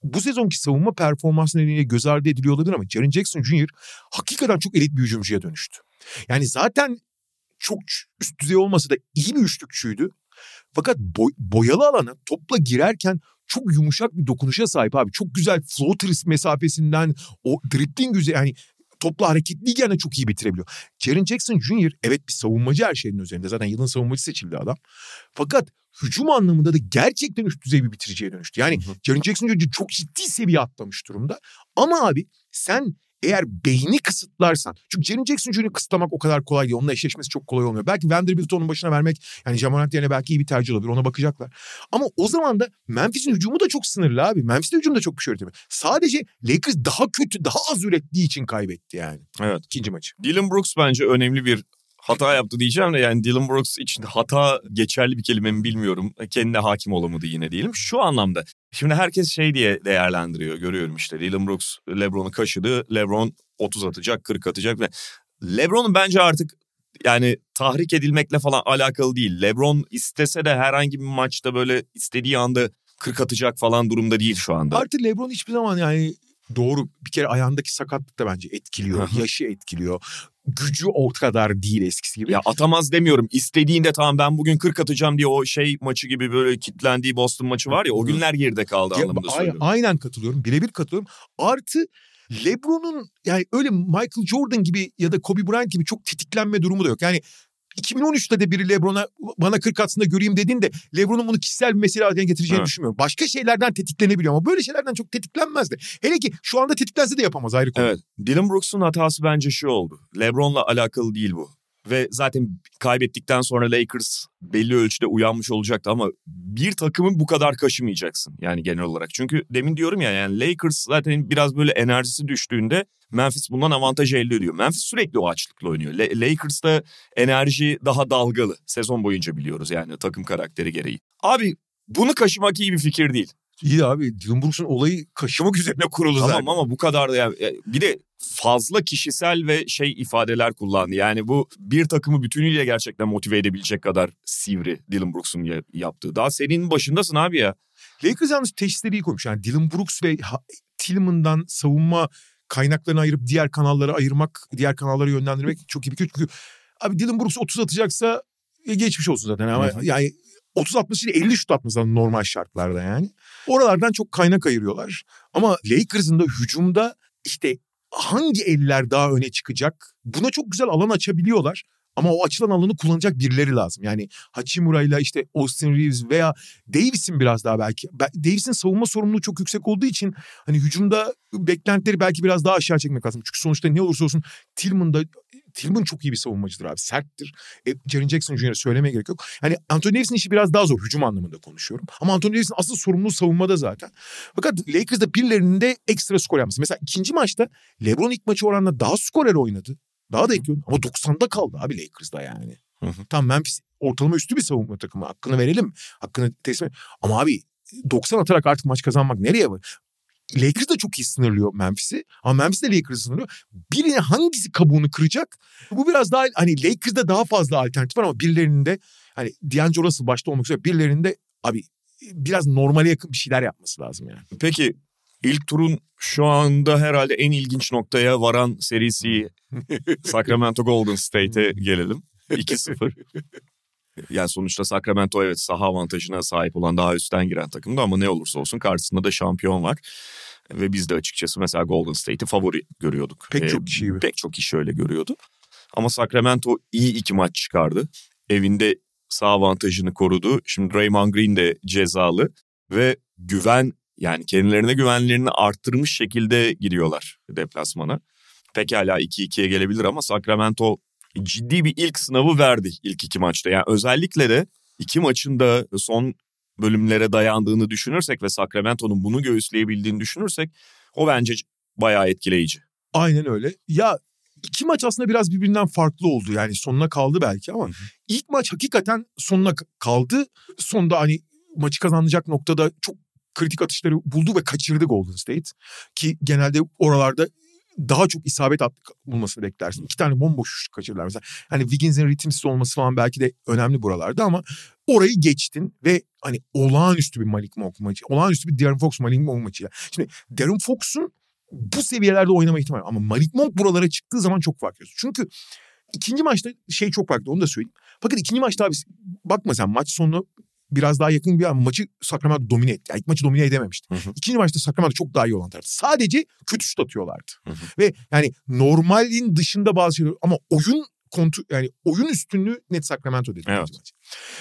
bu sezonki savunma performansı nedeniyle göz ardı ediliyor olabilir ama Jaren Jackson Junior hakikaten çok elit bir hücumcuya dönüştü. Yani zaten çok üst düzey olmasa da iyi bir üçlükçüydü. Fakat boy, boyalı alana topla girerken çok yumuşak bir dokunuşa sahip abi. Çok güzel floater mesafesinden o dribbling güzel yani topla hareketliyken de çok iyi bitirebiliyor. Jaren Jackson Junior evet bir savunmacı her şeyin üzerinde. Zaten yılın savunmacı seçildi adam. Fakat hücum anlamında da gerçekten üst düzey bir bitiriciye dönüştü. Yani Jaren Jackson Junior çok ciddi seviye atlamış durumda. Ama abi sen eğer beyni kısıtlarsan, çünkü Jaren Jackson junior kısıtlamak o kadar kolay değil. Onunla eşleşmesi çok kolay olmuyor. Belki Vanderbilt'i onun başına vermek, yani Ja Morant yerine belki iyi bir tercih olabilir. Ona bakacaklar. Ama o zaman da Memphis'in hücumu da çok sınırlı abi. Memphis'in hücumu da çok bir şey üretemiyor. Sadece Lakers daha kötü, daha az ürettiği için kaybetti yani. Evet. İkinci maçı. Dillon Brooks bence önemli bir hata yaptı diyeceğim de, yani Dillon Brooks için hata geçerli bir kelime mi bilmiyorum. Kendine hakim olamadı yine diyelim. Şu anlamda. Şimdi herkes şey diye değerlendiriyor. Görüyorum işte Dillon Brooks LeBron'u kaşıdı. LeBron otuz atacak, kırk atacak. LeBron'un bence artık yani tahrik edilmekle falan alakalı değil. LeBron istese de herhangi bir maçta böyle istediği anda kırk atacak falan durumda değil şu anda. Artık LeBron hiçbir zaman yani doğru bir kere ayağındaki sakatlık da bence etkiliyor. Yaşı etkiliyor. Gücü o kadar değil eskisi gibi. Ya atamaz demiyorum. İstediğinde tamam ben bugün kırk atacağım diye o şey maçı gibi böyle kitlendiği Boston maçı var ya, o günler geride kaldı ya, anlamında söylüyorum. Aynen katılıyorum. Birebir katılıyorum. Artı LeBron'un yani öyle Michael Jordan gibi ya da Kobe Bryant gibi çok tetiklenme durumu da yok. Yani iki bin on üçte de biri LeBron'a bana kırk atsın da göreyim dediğinde LeBron'un bunu kişisel bir mesele haline getireceğini evet. düşünmüyorum. Başka şeylerden tetiklenebiliyor ama böyle şeylerden çok tetiklenmez de. Hele ki şu anda tetiklense de yapamaz, ayrı konu. Evet. Dillon Brooks'un hatası bence şu oldu. LeBron'la alakalı değil bu. Ve zaten kaybettikten sonra Lakers belli ölçüde uyanmış olacaktı ama bir takımın bu kadar kaşımayacaksın yani genel olarak. Çünkü demin diyorum ya yani Lakers zaten biraz böyle enerjisi düştüğünde Memphis bundan avantaj elde ediyor. Memphis sürekli o açlıkla oynuyor. Le- Lakers'ta enerji daha dalgalı. Sezon boyunca biliyoruz yani takım karakteri gereği. Abi bunu kaşımak iyi bir fikir değil. İyi abi, Dillon Brooks'un olayı kaşımak üzerine kurulu tamam, zaten. Tamam ama bu kadar da yani. Bir de fazla kişisel ve şey ifadeler kullandı. Yani bu bir takımı bütünüyle gerçekten motive edebilecek kadar sivri Dillon Brooks'un yaptığı. Daha senin başındasın abi ya. Lakers yalnız teşhisleri iyi koymuş. Yani Dillon Brooks ve Tillman'dan savunma kaynaklarını ayırıp diğer kanallara ayırmak, diğer kanallara yönlendirmek çok iyi bir şey. Çünkü abi Dillon Brooks otuz atacaksa geçmiş olsun zaten ama evet. yani otuz atması ile elli şut atması normal şartlarda yani. Oralardan çok kaynak ayırıyorlar. Ama Lakers'ın da hücumda işte hangi eller daha öne çıkacak? Buna çok güzel alan açabiliyorlar. Ama o açılan alanı kullanacak birileri lazım. Yani Hachimura'yla işte Austin Reaves veya Davis'in biraz daha belki. Davis'in savunma sorumluluğu çok yüksek olduğu için hani hücumda beklentileri belki biraz daha aşağı çekmek lazım. Çünkü sonuçta ne olursa olsun Tillman'da Tillman çok iyi bir savunmacıdır abi. Serttir. E, Jaren Jackson junior söylemeye gerek yok. Yani Anthony Davis'in işi biraz daha zor. Hücum anlamında konuşuyorum. Ama Anthony Davis'in asıl sorumluluğu savunmada zaten. Fakat Lakers'da birilerinin de ekstra skor yapması. Mesela ikinci maçta LeBron ilk maçı oranla daha skorer oynadı. Daha da ekliyorum. Ama doksanda kaldı abi Lakers'da yani. Hı hı. Tam Memphis ortalama üstü bir savunma takımı. Hakkını verelim. Hakkını teslim edelim. Ama abi doksan atarak artık maç kazanmak nereye var? Lakers de çok iyi sınırlıyor Memphis'i. Ama Memphis de Lakers'ı sınırlıyor. Birine hangisi kabuğunu kıracak? Bu biraz daha hani Lakers'da daha fazla alternatif var ama birilerinin de hani D'Angelo Russell başta olmak üzere birilerinin de abi biraz normale yakın bir şeyler yapması lazım yani. Peki İlk turun şu anda herhalde en ilginç noktaya varan serisi Sacramento Golden State'e gelelim. iki sıfır. Yani sonuçta Sacramento evet saha avantajına sahip olan, daha üstten giren takımdı ama ne olursa olsun karşısında da şampiyon var. Ve biz de açıkçası mesela Golden State'i favori görüyorduk. Pek ee, çok kişi gibi. Pek çok kişi öyle görüyordu. Ama Sacramento iyi iki maç çıkardı. Evinde saha avantajını korudu. Şimdi Draymond Green de cezalı ve güven... Yani kendilerine güvenlerini arttırmış şekilde giriyorlar deplasmana. Pekala iki ikiye gelebilir ama Sacramento ciddi bir ilk sınavı verdi ilk iki maçta. Yani özellikle de iki maçın da son bölümlere dayandığını düşünürsek ve Sacramento'nun bunu göğüsleyebildiğini düşünürsek o bence bayağı etkileyici. Aynen öyle. Ya iki maç aslında biraz birbirinden farklı oldu. Yani sonuna kaldı belki ama ilk maç hakikaten sonuna kaldı. Sonda hani maçı kazanacak noktada çok kritik atışları buldu ve kaçırdı Golden State. Ki genelde oralarda daha çok isabet bulmasını beklersin. İki tane bomboş kaçırdılar mesela. Hani Wiggins'in ritimsiz olması falan belki de önemli buralarda ama orayı geçtin ve hani olağanüstü bir Malik Monk maçı. Olağanüstü bir De'Aaron Fox Malik Monk maçıyla. Şimdi De'Aaron Fox'un bu seviyelerde oynama ihtimali ama Malik Monk buralara çıktığı zaman çok fark ediyorsun. Çünkü ikinci maçta şey çok farklı, onu da söyleyeyim. Fakat ikinci maçta abi bakma sen maç sonunu biraz daha yakın bir ama maçı Sacramento domine etti. Yani ilk maçı domine edememişti. Hı hı. İkinci maçta Sacramento çok daha iyi olan tarafı. Sadece kötü şut atıyorlardı. Hı hı. Ve yani normalin dışında bazı şeyler ama oyun kontu yani oyun üstünlüğü net Sacramento dedi. Evet.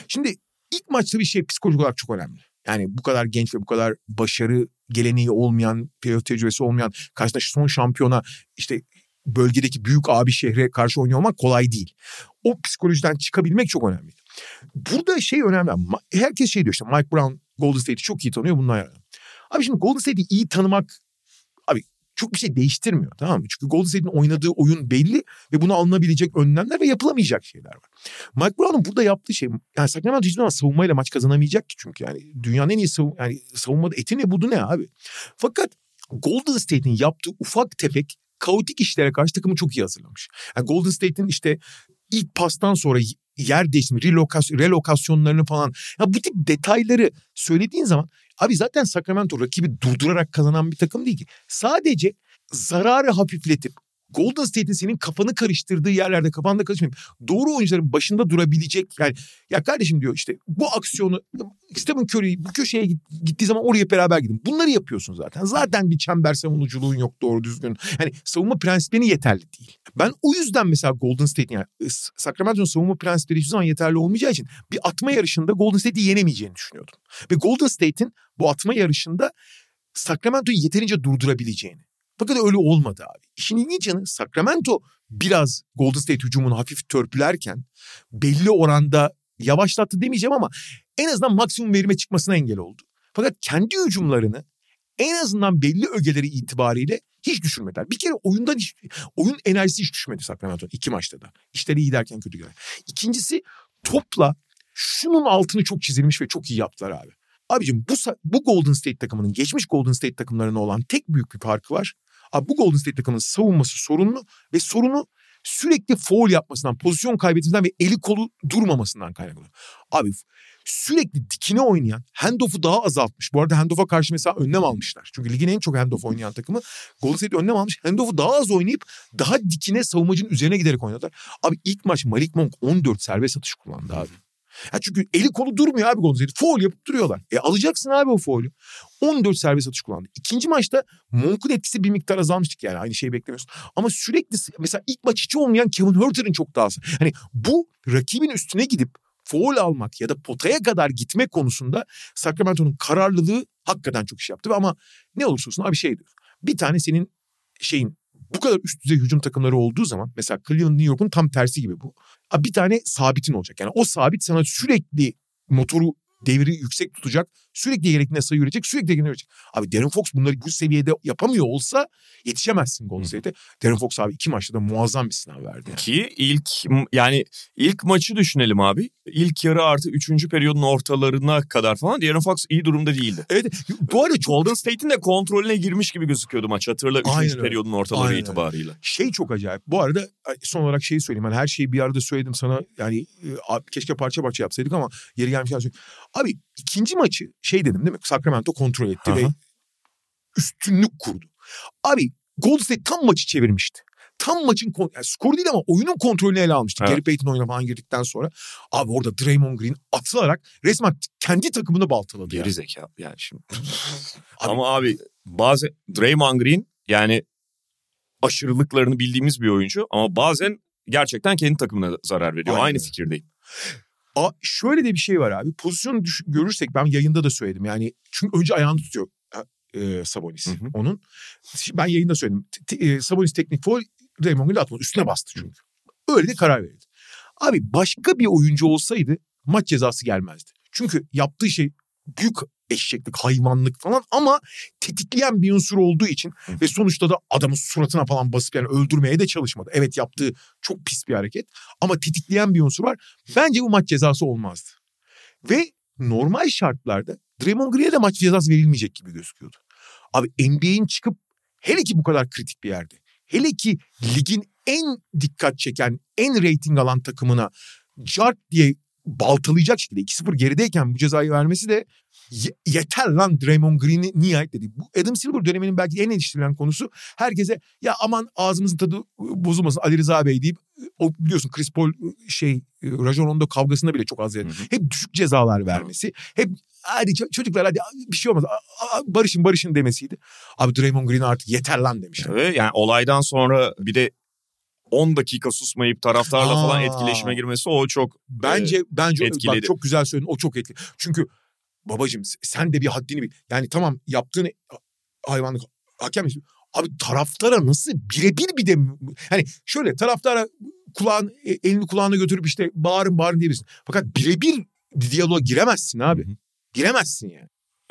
Şimdi ilk maçta bir şey psikolojik olarak çok önemli. Yani bu kadar genç ve bu kadar başarı geleneği olmayan, playoff tecrübesi olmayan, karşısında son şampiyona işte bölgedeki büyük abi şehre karşı oynuyor olmak kolay değil. O psikolojiden çıkabilmek çok önemli. Burada şey önemli. Herkes şey diyor işte, Mike Brown Golden State'i çok iyi tanıyor, bundan yararlanıyor. Abi şimdi Golden State'i iyi tanımak abi çok bir şey değiştirmiyor, tamam mı? Çünkü Golden State'in oynadığı oyun belli ve buna alınabilecek önlemler ve yapılamayacak şeyler var. Mike Brown'un burada yaptığı şey, yani Sacramento hiçbir zaman savunmayla maç kazanamayacak ki, çünkü yani dünyanın en iyi savun- yani savunmada eti ne budu ne abi. Fakat Golden State'in yaptığı ufak tefek kaotik işlere karşı takımı çok iyi hazırlamış. Yani Golden State'in işte ilk pastan sonra yer değişimi, relokas- relokasyonlarını falan, ya bu tip detayları söylediğin zaman abi zaten Sacramento rakibi durdurarak kazanan bir takım değil ki. Sadece zararı hafifletip Golden State'in senin kafanı karıştırdığı yerlerde kafanda karışmayıp doğru oyuncuların başında durabilecek, yani ya kardeşim diyor işte bu aksiyonu Stephen Curry bu köşeye gittiği zaman oraya beraber gidin. Bunları yapıyorsun zaten. Zaten bir çember savunuculuğun yok doğru düzgün. Hani savunma prensipleri yeterli değil. Ben o yüzden mesela Golden State'in, yani Sacramento'nun savunma prensipleri hiçbir zaman yeterli olmayacağı için bir atma yarışında Golden State'i yenemeyeceğini düşünüyordum. Ve Golden State'in bu atma yarışında Sacramento'yu yeterince durdurabileceğini. Fakat öyle olmadı abi. İşin ilginç yanı, Sacramento biraz Golden State hücumunu hafif törpülerken belli oranda yavaşlattı demeyeceğim ama en azından maksimum verime çıkmasına engel oldu. Fakat kendi hücumlarını en azından belli ögeleri itibariyle hiç düşürmediler. Bir kere oyundan hiç, oyun enerjisi hiç düşmedi Sacramento'nun iki maçta da. İşleri iyi derken kötü gider. İkincisi, topla şunun altını çok çizilmiş ve çok iyi yaptılar abi. Abicim bu, bu Golden State takımının geçmiş Golden State takımlarına olan tek büyük bir farkı var. Abi bu Golden State takımının savunması sorunlu ve sorunu sürekli foul yapmasından, pozisyon kaybetmesinden ve eli kolu durmamasından kaynaklanıyor. Abi sürekli dikine oynayan, handoff'u daha azaltmış. Bu arada handoff'a karşı mesela önlem almışlar. Çünkü ligin en çok handoff oynayan takımı Golden State önlem almış. Handoff'u daha az oynayıp daha dikine savunmacının üzerine giderek oynadılar. Abi ilk maç Malik Monk on dört serbest atış kullandı abi. Ya çünkü eli kolu durmuyor abi Golden State. Foul yapıp duruyorlar. E alacaksın abi o foul'ü. on dört serbest atış kullandı. İkinci maçta Monk'un etkisi bir miktar azalmıştık, yani aynı şeyi beklemiyorsun. Ama sürekli mesela ilk maç hiç olmayan Kevin Huerter'ın çok daha az. Hani bu rakibin üstüne gidip foul almak ya da potaya kadar gitme konusunda Sacramento'nun kararlılığı hakikaten çok iş yaptı. Ama ne olursa olsun abi şey diyor. Bir tane senin şeyin bu kadar üst düzey hücum takımları olduğu zaman, mesela Cleveland, New York'un tam tersi gibi bu. Bir tane sabitin olacak. Yani o sabit sana sürekli motoru, devri yüksek tutacak. Sürekli gerektiğinde sayı üretecek. Sürekli gerektiğinde üretecek. Abi De'Aaron Fox bunları bu seviyede yapamıyor olsa yetişemezsin Golden State'e. De'Aaron Fox abi iki maçta da muazzam bir sınav verdi. Yani. Ki ilk yani ilk maçı düşünelim abi. İlk yarı artı üçüncü periyodun ortalarına kadar falan De'Aaron Fox iyi durumda değildi. Evet. Bu arada Golden State'in de kontrolüne girmiş gibi gözüküyordu maç. Hatırla üçüncü periyodun ortaları Aynen itibarıyla. Öyle. Şey çok acayip. Bu arada son olarak şeyi söyleyeyim. Ben yani her şeyi bir arada söyledim sana. Yani keşke parça parça yapsaydık ama yeri gelmişken söyleyeyim. Abi ikinci maçı şey dedim değil mi? Sacramento kontrol etti, aha, ve üstünlük kurdu. Abi Golden State tam maçı çevirmişti. Tam maçın kont- yani skoru değil ama oyunun kontrolünü ele almıştı. Evet. Gary Payton oyuna falan girdikten sonra. Abi orada Draymond Green atılarak resmen kendi takımını baltaladı. Geri yani. zeka yani şimdi. Abi, ama abi bazen Draymond Green yani aşırılıklarını bildiğimiz bir oyuncu ama bazen gerçekten kendi takımına zarar veriyor. Aynen. Aynı fikirdeyim. Aa, şöyle de bir şey var abi. Pozisyonu düş- görürsek, ben yayında da söyledim. Yani çünkü önce ayağını tutuyor e, Sabonis, hı hı, onun. Ben yayında söyledim. T- e, Sabonis teknik foul, Draymond Green'le atmadı. Üstüne bastı çünkü. Öyle de karar verildi. Abi başka bir oyuncu olsaydı maç cezası gelmezdi. Çünkü yaptığı şey büyük eşeklik, hayvanlık falan ama tetikleyen bir unsur olduğu için, hı, ve sonuçta da adamın suratına falan basıp yani öldürmeye de çalışmadı. Evet, yaptığı çok pis bir hareket ama tetikleyen bir unsur var. Bence bu maç cezası olmazdı. Ve normal şartlarda Draymond Green'e de maç cezası verilmeyecek gibi gözüküyordu. Abi N B A'in çıkıp, hele ki bu kadar kritik bir yerde, hele ki ligin en dikkat çeken, en reyting alan takımına cart diye baltalayacak şekilde iki sıfır gerideyken bu cezayı vermesi de Y- yeter lan Draymond Green'i nihayet dedi. Bu Adam Silver döneminin belki en eleştirilen konusu, herkese ya aman ağzımızın tadı bozulmasın Ali Rıza Bey deyip, o biliyorsun Chris Paul şey Rajon Rondo kavgasında bile çok az yer. Hep düşük cezalar vermesi. Hep hadi çocuklar hadi bir şey olmaz. Barışın barışın demesiydi. Abi Draymond Green artık yeter lan demiş. Evet, yani olaydan sonra bir de on dakika susmayıp taraftarla Aa, falan etkileşime girmesi o çok bence e, bence etkiledi. Bak, çok güzel söyledin. O çok etkili. Çünkü babacığım sen de bir haddini bil. Yani tamam yaptığın hayvanlık hakem istiyor. Abi taraftara nasıl birebir bir de hani şöyle taraftara kulağın elini kulağına götürüp işte bağırın bağırın diyebilirsin. Fakat birebir diyaloğa giremezsin abi. Hı-hı. Giremezsin yani.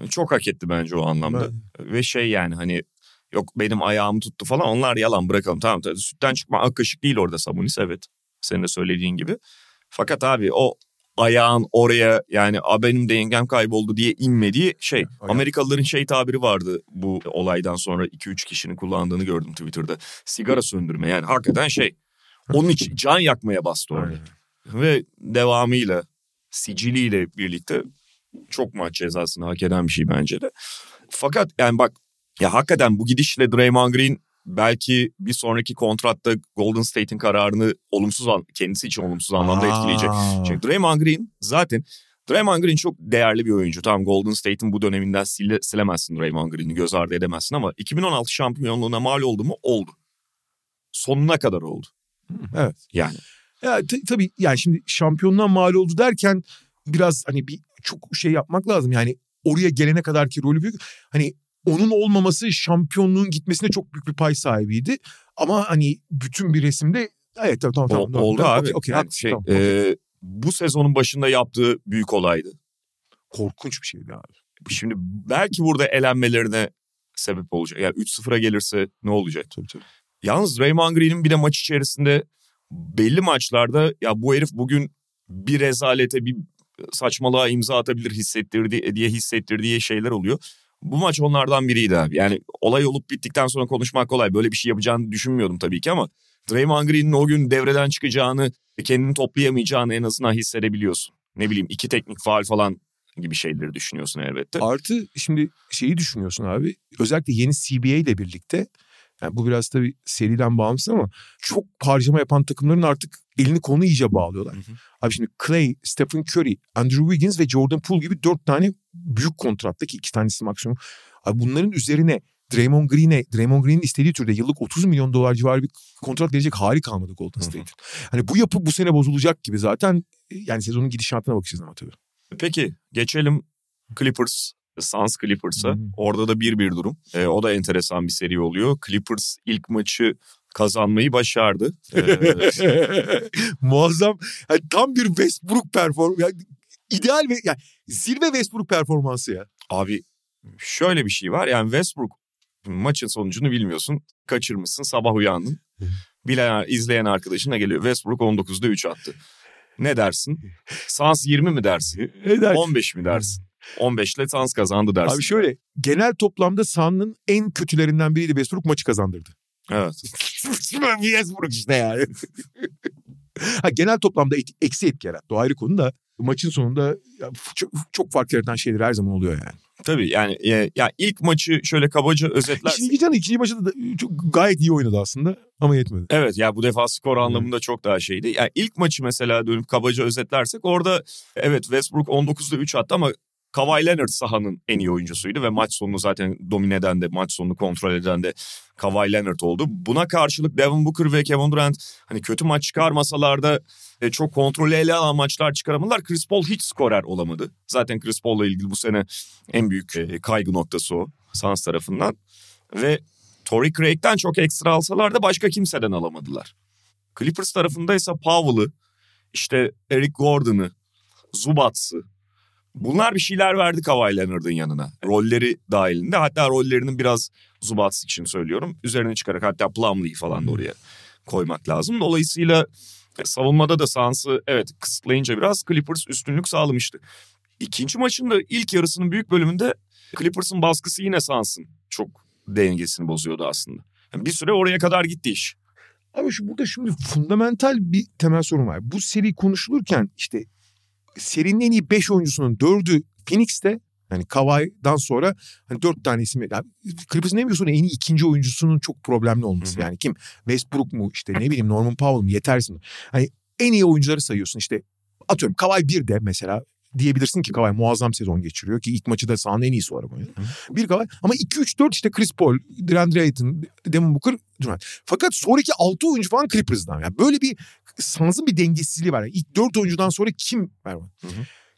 Çok hak etti bence o anlamda. Ben... Ve şey yani hani yok benim ayağımı tuttu falan onlar yalan bırakalım. Tamam sütten çıkma ak kaşık değil orada Sabonis evet. Senin de söylediğin gibi. Fakat abi o ayağın oraya yani a benim dengem kayboldu diye inmediği şey. Ayağım. Amerikalıların şey tabiri vardı bu olaydan sonra iki üç kişinin kullandığını gördüm Twitter'da. Sigara söndürme yani hakikaten şey. Onun için can yakmaya bastı orada. Ve devamıyla siciliyle birlikte çok maç cezasını hak eden bir şey bence de. Fakat yani bak ya hakikaten bu gidişle Draymond Green belki bir sonraki kontratta Golden State'in kararını olumsuz kendisi için olumsuz anlamda etkileyecek. Çünkü Draymond Green zaten Draymond Green çok değerli bir oyuncu. Tamam Golden State'in bu döneminden sile, silemezsin Draymond Green'i göz ardı edemezsin ama iki bin on altı şampiyonluğuna mal oldu mu? Oldu. Sonuna kadar oldu. Evet. Yani. Ya, t- tabii yani şimdi şampiyonluğa mal oldu derken biraz hani bir çok şey yapmak lazım. Yani oraya gelene kadarki rolü büyük. Hani onun olmaması şampiyonluğun gitmesine çok büyük bir pay sahibiydi. Ama hani bütün bir resimde evet tamam tamam. tamam oldu tamam, abi. Okay, okay, yani haklısın, şey, tamam, okay. e, bu sezonun başında yaptığı büyük olaydı. Korkunç bir şeydi abi. Şimdi belki burada elenmelerine sebep olacak. Yani üç sıfıra gelirse ne olacak? Tabii tabii. Yalnız Draymond Green'in bir de maç içerisinde belli maçlarda ya bu herif bugün bir rezalete bir saçmalığa imza atabilir hissettirdi diye hissettirdiği şeyler oluyor. Bu maç onlardan biriydi abi. Yani olay olup bittikten sonra konuşmak kolay. Böyle bir şey yapacağını düşünmüyordum tabii ki ama Draymond Green'in o gün devreden çıkacağını, kendini toplayamayacağını en azından hissedebiliyorsun. Ne bileyim iki teknik faul falan gibi şeyleri düşünüyorsun elbette. Artı şimdi şeyi düşünüyorsun abi. Özellikle yeni C B A ile birlikte yani bu biraz tabii seriden bağımsız ama çok harcama yapan takımların artık elini kolunu iyice bağlıyorlar. Hı hı. Abi şimdi Clay, Stephen Curry, Andrew Wiggins ve Jordan Poole gibi dört tane büyük kontrattaki iki tanesi maksimum. Abi bunların üzerine Draymond Green'e, Draymond Green'in istediği türde yıllık otuz milyon dolar civarı bir kontrat verecek hali kalmadı Golden State'in. Hani bu yapı bu sene bozulacak gibi zaten yani sezonun gidişatına bakacağız ama tabii. Peki geçelim Clippers. Suns Clippers'a. Hmm. Orada da bir bir durum. Ee, o da enteresan bir seri oluyor. Clippers ilk maçı kazanmayı başardı. Ee... Muazzam. Yani tam bir Westbrook performansı. Yani ideal ve yani zirve Westbrook performansı ya. Abi şöyle bir şey var. Yani Westbrook maçın sonucunu bilmiyorsun. Kaçırmışsın. Sabah uyandın. Bilen, izleyen arkadaşına geliyor. Westbrook on dokuzda üç attı. Ne dersin? Suns yirmi mi dersin? dersin? on beş mi dersin? on beşle Suns kazandı dersin. Abi şöyle genel toplamda Suns'ın en kötülerinden biriydi Westbrook maçı kazandırdı. Evet. Westbrook işte yani. ha, genel toplamda et, eksi etki yarattı. O ayrı konu da maçın sonunda ya, çok, çok fark yaratan şeyler her zaman oluyor yani. Tabii yani ya, ya ilk maçı şöyle kabaca özetlersek. İkinci canı ikinci maçta da çok, gayet iyi oynadı aslında ama yetmedi. Evet ya bu defa skor anlamında hmm. çok daha şeydi. Yani ilk maçı mesela dönüp kabaca özetlersek orada evet Westbrook on dokuzda üç attı ama Kawhi Leonard sahanın en iyi oyuncusuydu ve maç sonunu zaten domine eden de maç sonunu kontrol eden de Kawhi Leonard oldu. Buna karşılık Devin Booker ve Kevin Durant hani kötü maç çıkarmasalar da e, çok kontrolü ele alan maçlar çıkaramadılar. Chris Paul hiç skorer olamadı. Zaten Chris Paul'la ilgili bu sene en büyük e, kaygı noktası o Suns tarafından. Ve Torrey Craig'den çok ekstra alsalar da başka kimseden alamadılar. Clippers tarafındaysa Powell'ı, işte Eric Gordon'ı, Zubats'ı. Bunlar bir şeyler verdi Kawhi Leonard'ın yanına. Rolleri dahilinde. Hatta rollerinin biraz Zubats için söylüyorum. Üzerine çıkarak hatta Plumlee'yi falan da oraya koymak lazım. Dolayısıyla savunmada da Suns'ı evet kısıtlayınca biraz Clippers üstünlük sağlamıştı. İkinci maçın da ilk yarısının büyük bölümünde Clippers'ın baskısı yine Suns'ın çok dengesini bozuyordu aslında. Yani bir süre oraya kadar gitti iş. Abi şu burada şimdi fundamental bir temel sorun var. Bu seri konuşulurken işte serinin en iyi beş oyuncusunun dördü Phoenix'te. Yani Kawhi'dan sonra hani dört tane ismi. Yani Clippers'ın en büyük sorunu en iyi ikinci oyuncusunun çok problemli olması. Hı hı. Yani kim? Westbrook mu? İşte ne bileyim Norman Powell mu? Yetersin. Hani en iyi oyuncuları sayıyorsun. İşte atıyorum Kawhi bir de mesela diyebilirsin ki Kawhi muazzam sezon geçiriyor ki ilk maçı da sahanın en iyisi var. Bir Kawhi ama iki üç dört işte Chris Paul, DeAndre Ayton, Devin Booker, Durant. Fakat sonraki altı oyuncu falan Clippers'dan. Yani böyle bir Suns'ın bir dengesizliği var. Yani ilk dört oyuncudan sonra kim var?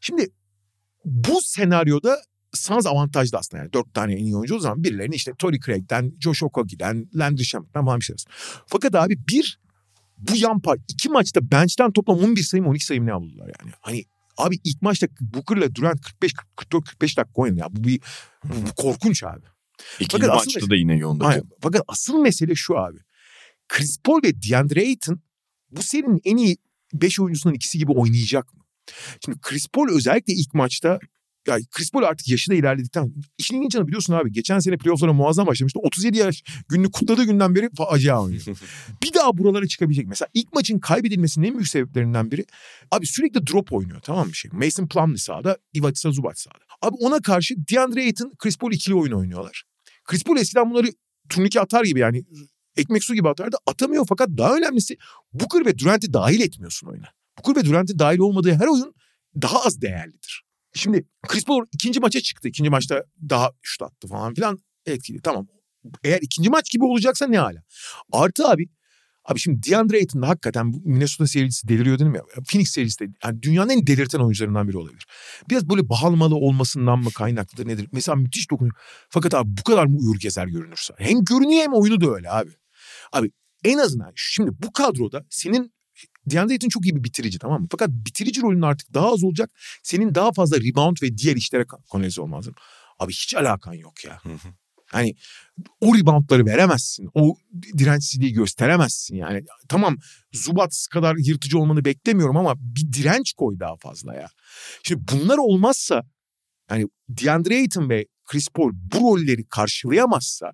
Şimdi bu senaryoda Suns avantajlı aslında yani. Dört tane en iyi oyuncu o zaman birilerini işte Torrey Craig'den, Josh Okogi'den, Landry Shamet'den falan bir şeyler. Fakat abi bir bu yan par iki maçta bench'ten toplam on bir sayım on iki sayım ne aldılar yani. Hani abi ilk maçta Booker'la Durant kırk beş kırk dört kırk beş dakika oynadı ya. Bu bir bu korkunç abi. İkinci fakat maçta mesele, da yine yoğundu. Fakat asıl mesele şu abi. Chris Paul ve DeAndre Ayton bu serinin en iyi beş oyuncusundan ikisi gibi oynayacak mı? Şimdi Chris Paul özellikle ilk maçta yani Chris Paul artık yaşı da ilerledikten işin ilginç yanı biliyorsun abi geçen sene playoff'lara muazzam başlamıştı. otuz yedi yaş gününü kutladığı günden beri acayip oynuyor. Bir daha buralara çıkabilecek. Mesela ilk maçın kaybedilmesinin en büyük sebeplerinden biri abi sürekli drop oynuyor tamam mı şey. Mason Plumlee sahada, Ivica Zubac sahada. Abi ona karşı DeAndre Ayton, Chris Paul ikili oyun oynuyorlar. Chris Paul eskiden bunları turnike atar gibi yani ekmek su gibi atar da atamıyor fakat daha önemlisi Booker ve Durant'i dahil etmiyorsun oyuna. Booker ve Durant'in dahil olmadığı her oyun daha az değerlidir. Şimdi Chris Paul ikinci maça çıktı. İkinci maçta daha şut attı falan filan etkili. Tamam. Eğer ikinci maç gibi olacaksa ne hala? Artı abi. Abi şimdi DeAndre Ayton'da hakikaten Minnesota serisi deliriyor dedim ya. Phoenix serisi de yani dünyanın en delirten oyuncularından biri olabilir. Biraz böyle bahalmalı olmasından mı kaynaklıdır nedir? Mesela müthiş dokunuyor. Fakat abi bu kadar mı uyur gezer görünürse? Hem görünüyor hem oyunu da öyle abi. Abi en azından şimdi bu kadroda senin DeAndre Ayton çok iyi bir bitirici tamam mı? Fakat bitirici rolünün artık daha az olacak. Senin daha fazla rebound ve diğer işlere kanalize olman lazım. Abi hiç alakan yok ya. Hani o reboundları veremezsin. O dirençsizliği gösteremezsin yani. Tamam Zubac kadar yırtıcı olmanı beklemiyorum ama bir direnç koy daha fazla ya. Şimdi bunlar olmazsa yani DeAndre Ayton ve Chris Paul bu rolleri karşılayamazsa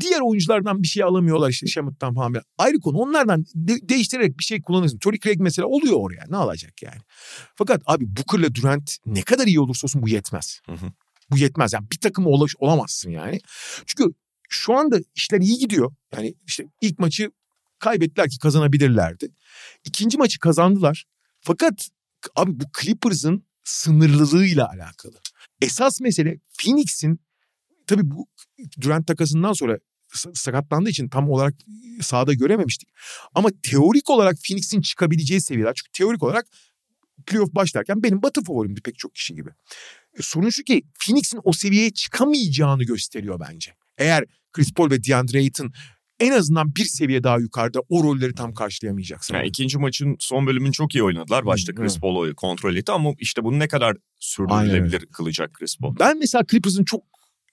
diğer oyunculardan bir şey alamıyorlar işte Shamet'tan falan. Ayrı konu onlardan de- değiştirerek bir şey kullanırsın. Torrey Craig mesela oluyor oraya ne alacak yani. Fakat abi Booker'la Durant ne kadar iyi olursa olsun bu yetmez. Hı hı. Bu yetmez yani bir takım ol- olamazsın yani. Çünkü şu anda işler iyi gidiyor. Yani işte ilk maçı kaybettiler ki kazanabilirlerdi. İkinci maçı kazandılar. Fakat abi bu Clippers'ın sınırlılığıyla alakalı. Esas mesele Phoenix'in tabii bu Durant takasından sonra sakatlandığı için tam olarak sahada görememiştik. Ama teorik olarak Phoenix'in çıkabileceği seviyeler. Çünkü teorik olarak playoff başlarken benim batı favorimdi pek çok kişi gibi. E, sorun şu ki Phoenix'in o seviyeye çıkamayacağını gösteriyor bence. Eğer Chris Paul ve DeAndre Ayton en azından bir seviye daha yukarıda o rolleri tam karşılayamayacaksa. Yani ikinci maçın son bölümünü çok iyi oynadılar. Başta Chris Paul'u kontrol etti ama işte bunu ne kadar sürdürülebilir aynen kılacak Chris Paul. Ben mesela Clippers'ın çok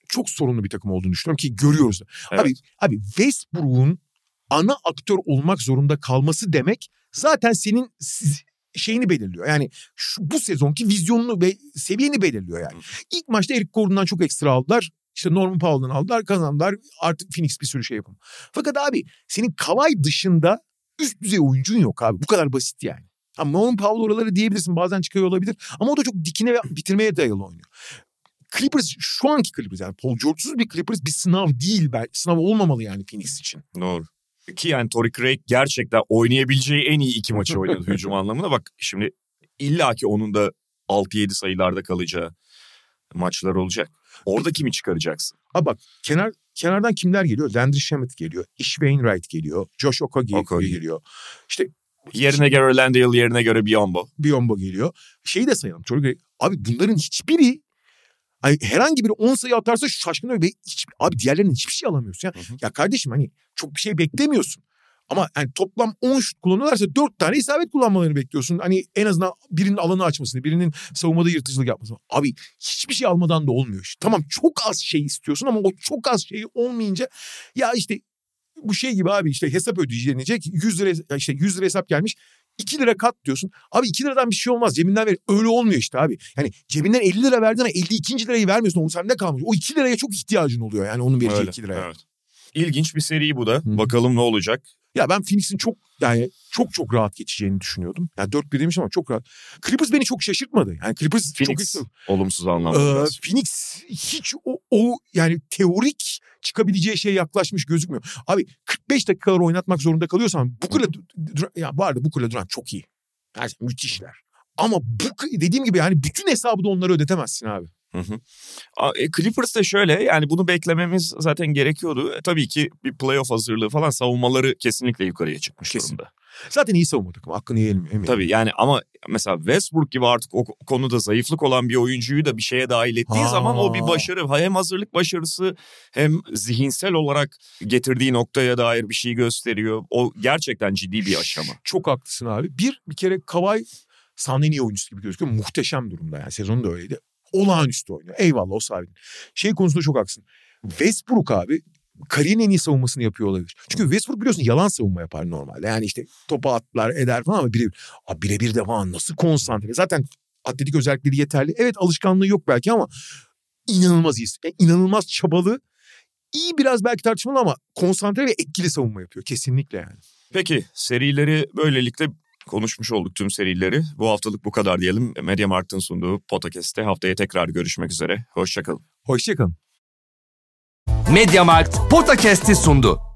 çok sorunlu bir takım olduğunu düşünüyorum ki görüyoruz da. Evet. Abi, abi Westbrook'un ana aktör olmak zorunda kalması demek zaten senin şeyini belirliyor. Yani şu, bu sezonki vizyonunu ve seviyeni belirliyor yani. İlk maçta Eric Gordon'dan çok ekstra aldılar. İşte Norman Powell'dan aldılar, kazandılar. Artık Phoenix bir sürü şey yapalım. Fakat abi senin Kawhi dışında üst düzey oyuncun yok abi. Bu kadar basit yani. Ama Norman Powell oraları diyebilirsin bazen çıkıyor olabilir. Ama o da çok dikine ve bitirmeye dayalı oynuyor. Clippers şu anki Clippers yani Paul George'suz bir Clippers bir sınav değil. Sınav olmamalı yani Phoenix için. Doğru. Ki yani Torrey Craig gerçekten oynayabileceği en iyi iki maçı oynadı hücum anlamında. Bak şimdi illaki onun da altı yedi sayılarda kalacağı maçlar olacak. Orada kimi çıkaracaksın? Ha bak kenar kenardan kimler geliyor? Landry Shamet geliyor. Ish Wainwright geliyor. Josh Okogie, Okogie geliyor. İşte yerine göre Landale, yerine göre Biyombo. Biyombo geliyor. Şeyi de sayalım. Torrey Craig. Abi bunların hiçbiri ay herhangi biri on sayı atarsa şaşkın oluyor. Hiç, abi diğerlerinden hiçbir şey alamıyorsun ya. Hı hı. Ya kardeşim hani çok bir şey beklemiyorsun. Ama yani toplam on şut kullanıyorlarsa dört tane isabet kullanmalarını bekliyorsun. Hani en azından birinin alanı açmasını, birinin savunmada yırtıcılık yapmasını. Abi hiçbir şey almadan da olmuyor. İşte. Tamam çok az şey istiyorsun ama o çok az şey olmayınca ya işte bu şey gibi abi işte hesap ödeyecek. yüz lira işte yüz lira hesap gelmiş. iki lira kat diyorsun. Abi iki liradan bir şey olmaz. Cebinden ver. Öyle olmuyor işte abi. Yani cebinden elli lira verdiğine elli iki. lirayı vermiyorsun. O sende kalmış. O iki liraya çok ihtiyacın oluyor. Yani onun vereceği iki liraya. Evet. İlginç bir seri bu da. Hı. Bakalım ne olacak? Ya ben Phoenix'in çok yani çok çok rahat geçeceğini düşünüyordum. Ya yani dört bir demiş ama çok rahat. Clippers beni çok şaşırtmadı. Yani Clippers Phoenix, çok olumsuz anlamda. Ee, Phoenix hiç o, o yani teorik çıkabileceği şeye yaklaşmış gözükmüyor. Abi kırk beş dakikalar oynatmak zorunda kalıyorsan Booker'la ya bu arada Booker'la Durant çok iyi. Yani müthişler. Ama bu dediğim gibi yani bütün hesabı da onları ödetemezsin abi. Hı hı. Clippers da şöyle, yani bunu beklememiz zaten gerekiyordu. Tabii ki bir playoff hazırlığı falan, savunmaları kesinlikle yukarıya çıkmış Kesin. durumda. Zaten iyi savunmadık mı? Hakkını yiyelim mi? Tabii yani, ama mesela Westbrook gibi artık o konuda zayıflık olan bir oyuncuyu da bir şeye dahil ettiği ha. zaman o bir başarı. Hem hazırlık başarısı hem zihinsel olarak getirdiği noktaya dair bir şey gösteriyor. O gerçekten ciddi bir aşama. Çok haklısın abi. Bir, bir kere Kawhi sahnenin iyi oyuncusu gibi gözüküyor. Muhteşem durumda yani. Sezonu da öyleydi. Olağanüstü oynuyor. Eyvallah, o sahibi. Şey konusunda çok haklısın. Westbrook abi kariyerin en iyi savunmasını yapıyor olabilir. Çünkü Westbrook biliyorsun yalan savunma yapar normalde. Yani işte topa atlar eder falan ama birebir. Abi birebir de falan nasıl konsantre. Zaten atletik özellikleri yeterli. Evet, alışkanlığı yok belki ama inanılmaz iyi. Yani inanılmaz çabalı. İyi, biraz belki tartışmalı ama konsantre ve etkili savunma yapıyor. Kesinlikle yani. Peki serileri böylelikle konuşmuş olduk, tüm serileri. Bu haftalık bu kadar diyelim. Mediamarkt'ın sunduğu podcast'te haftaya tekrar görüşmek üzere. Hoşçakalın. Hoşçakalın. Mediamarkt Podcast'i sundu.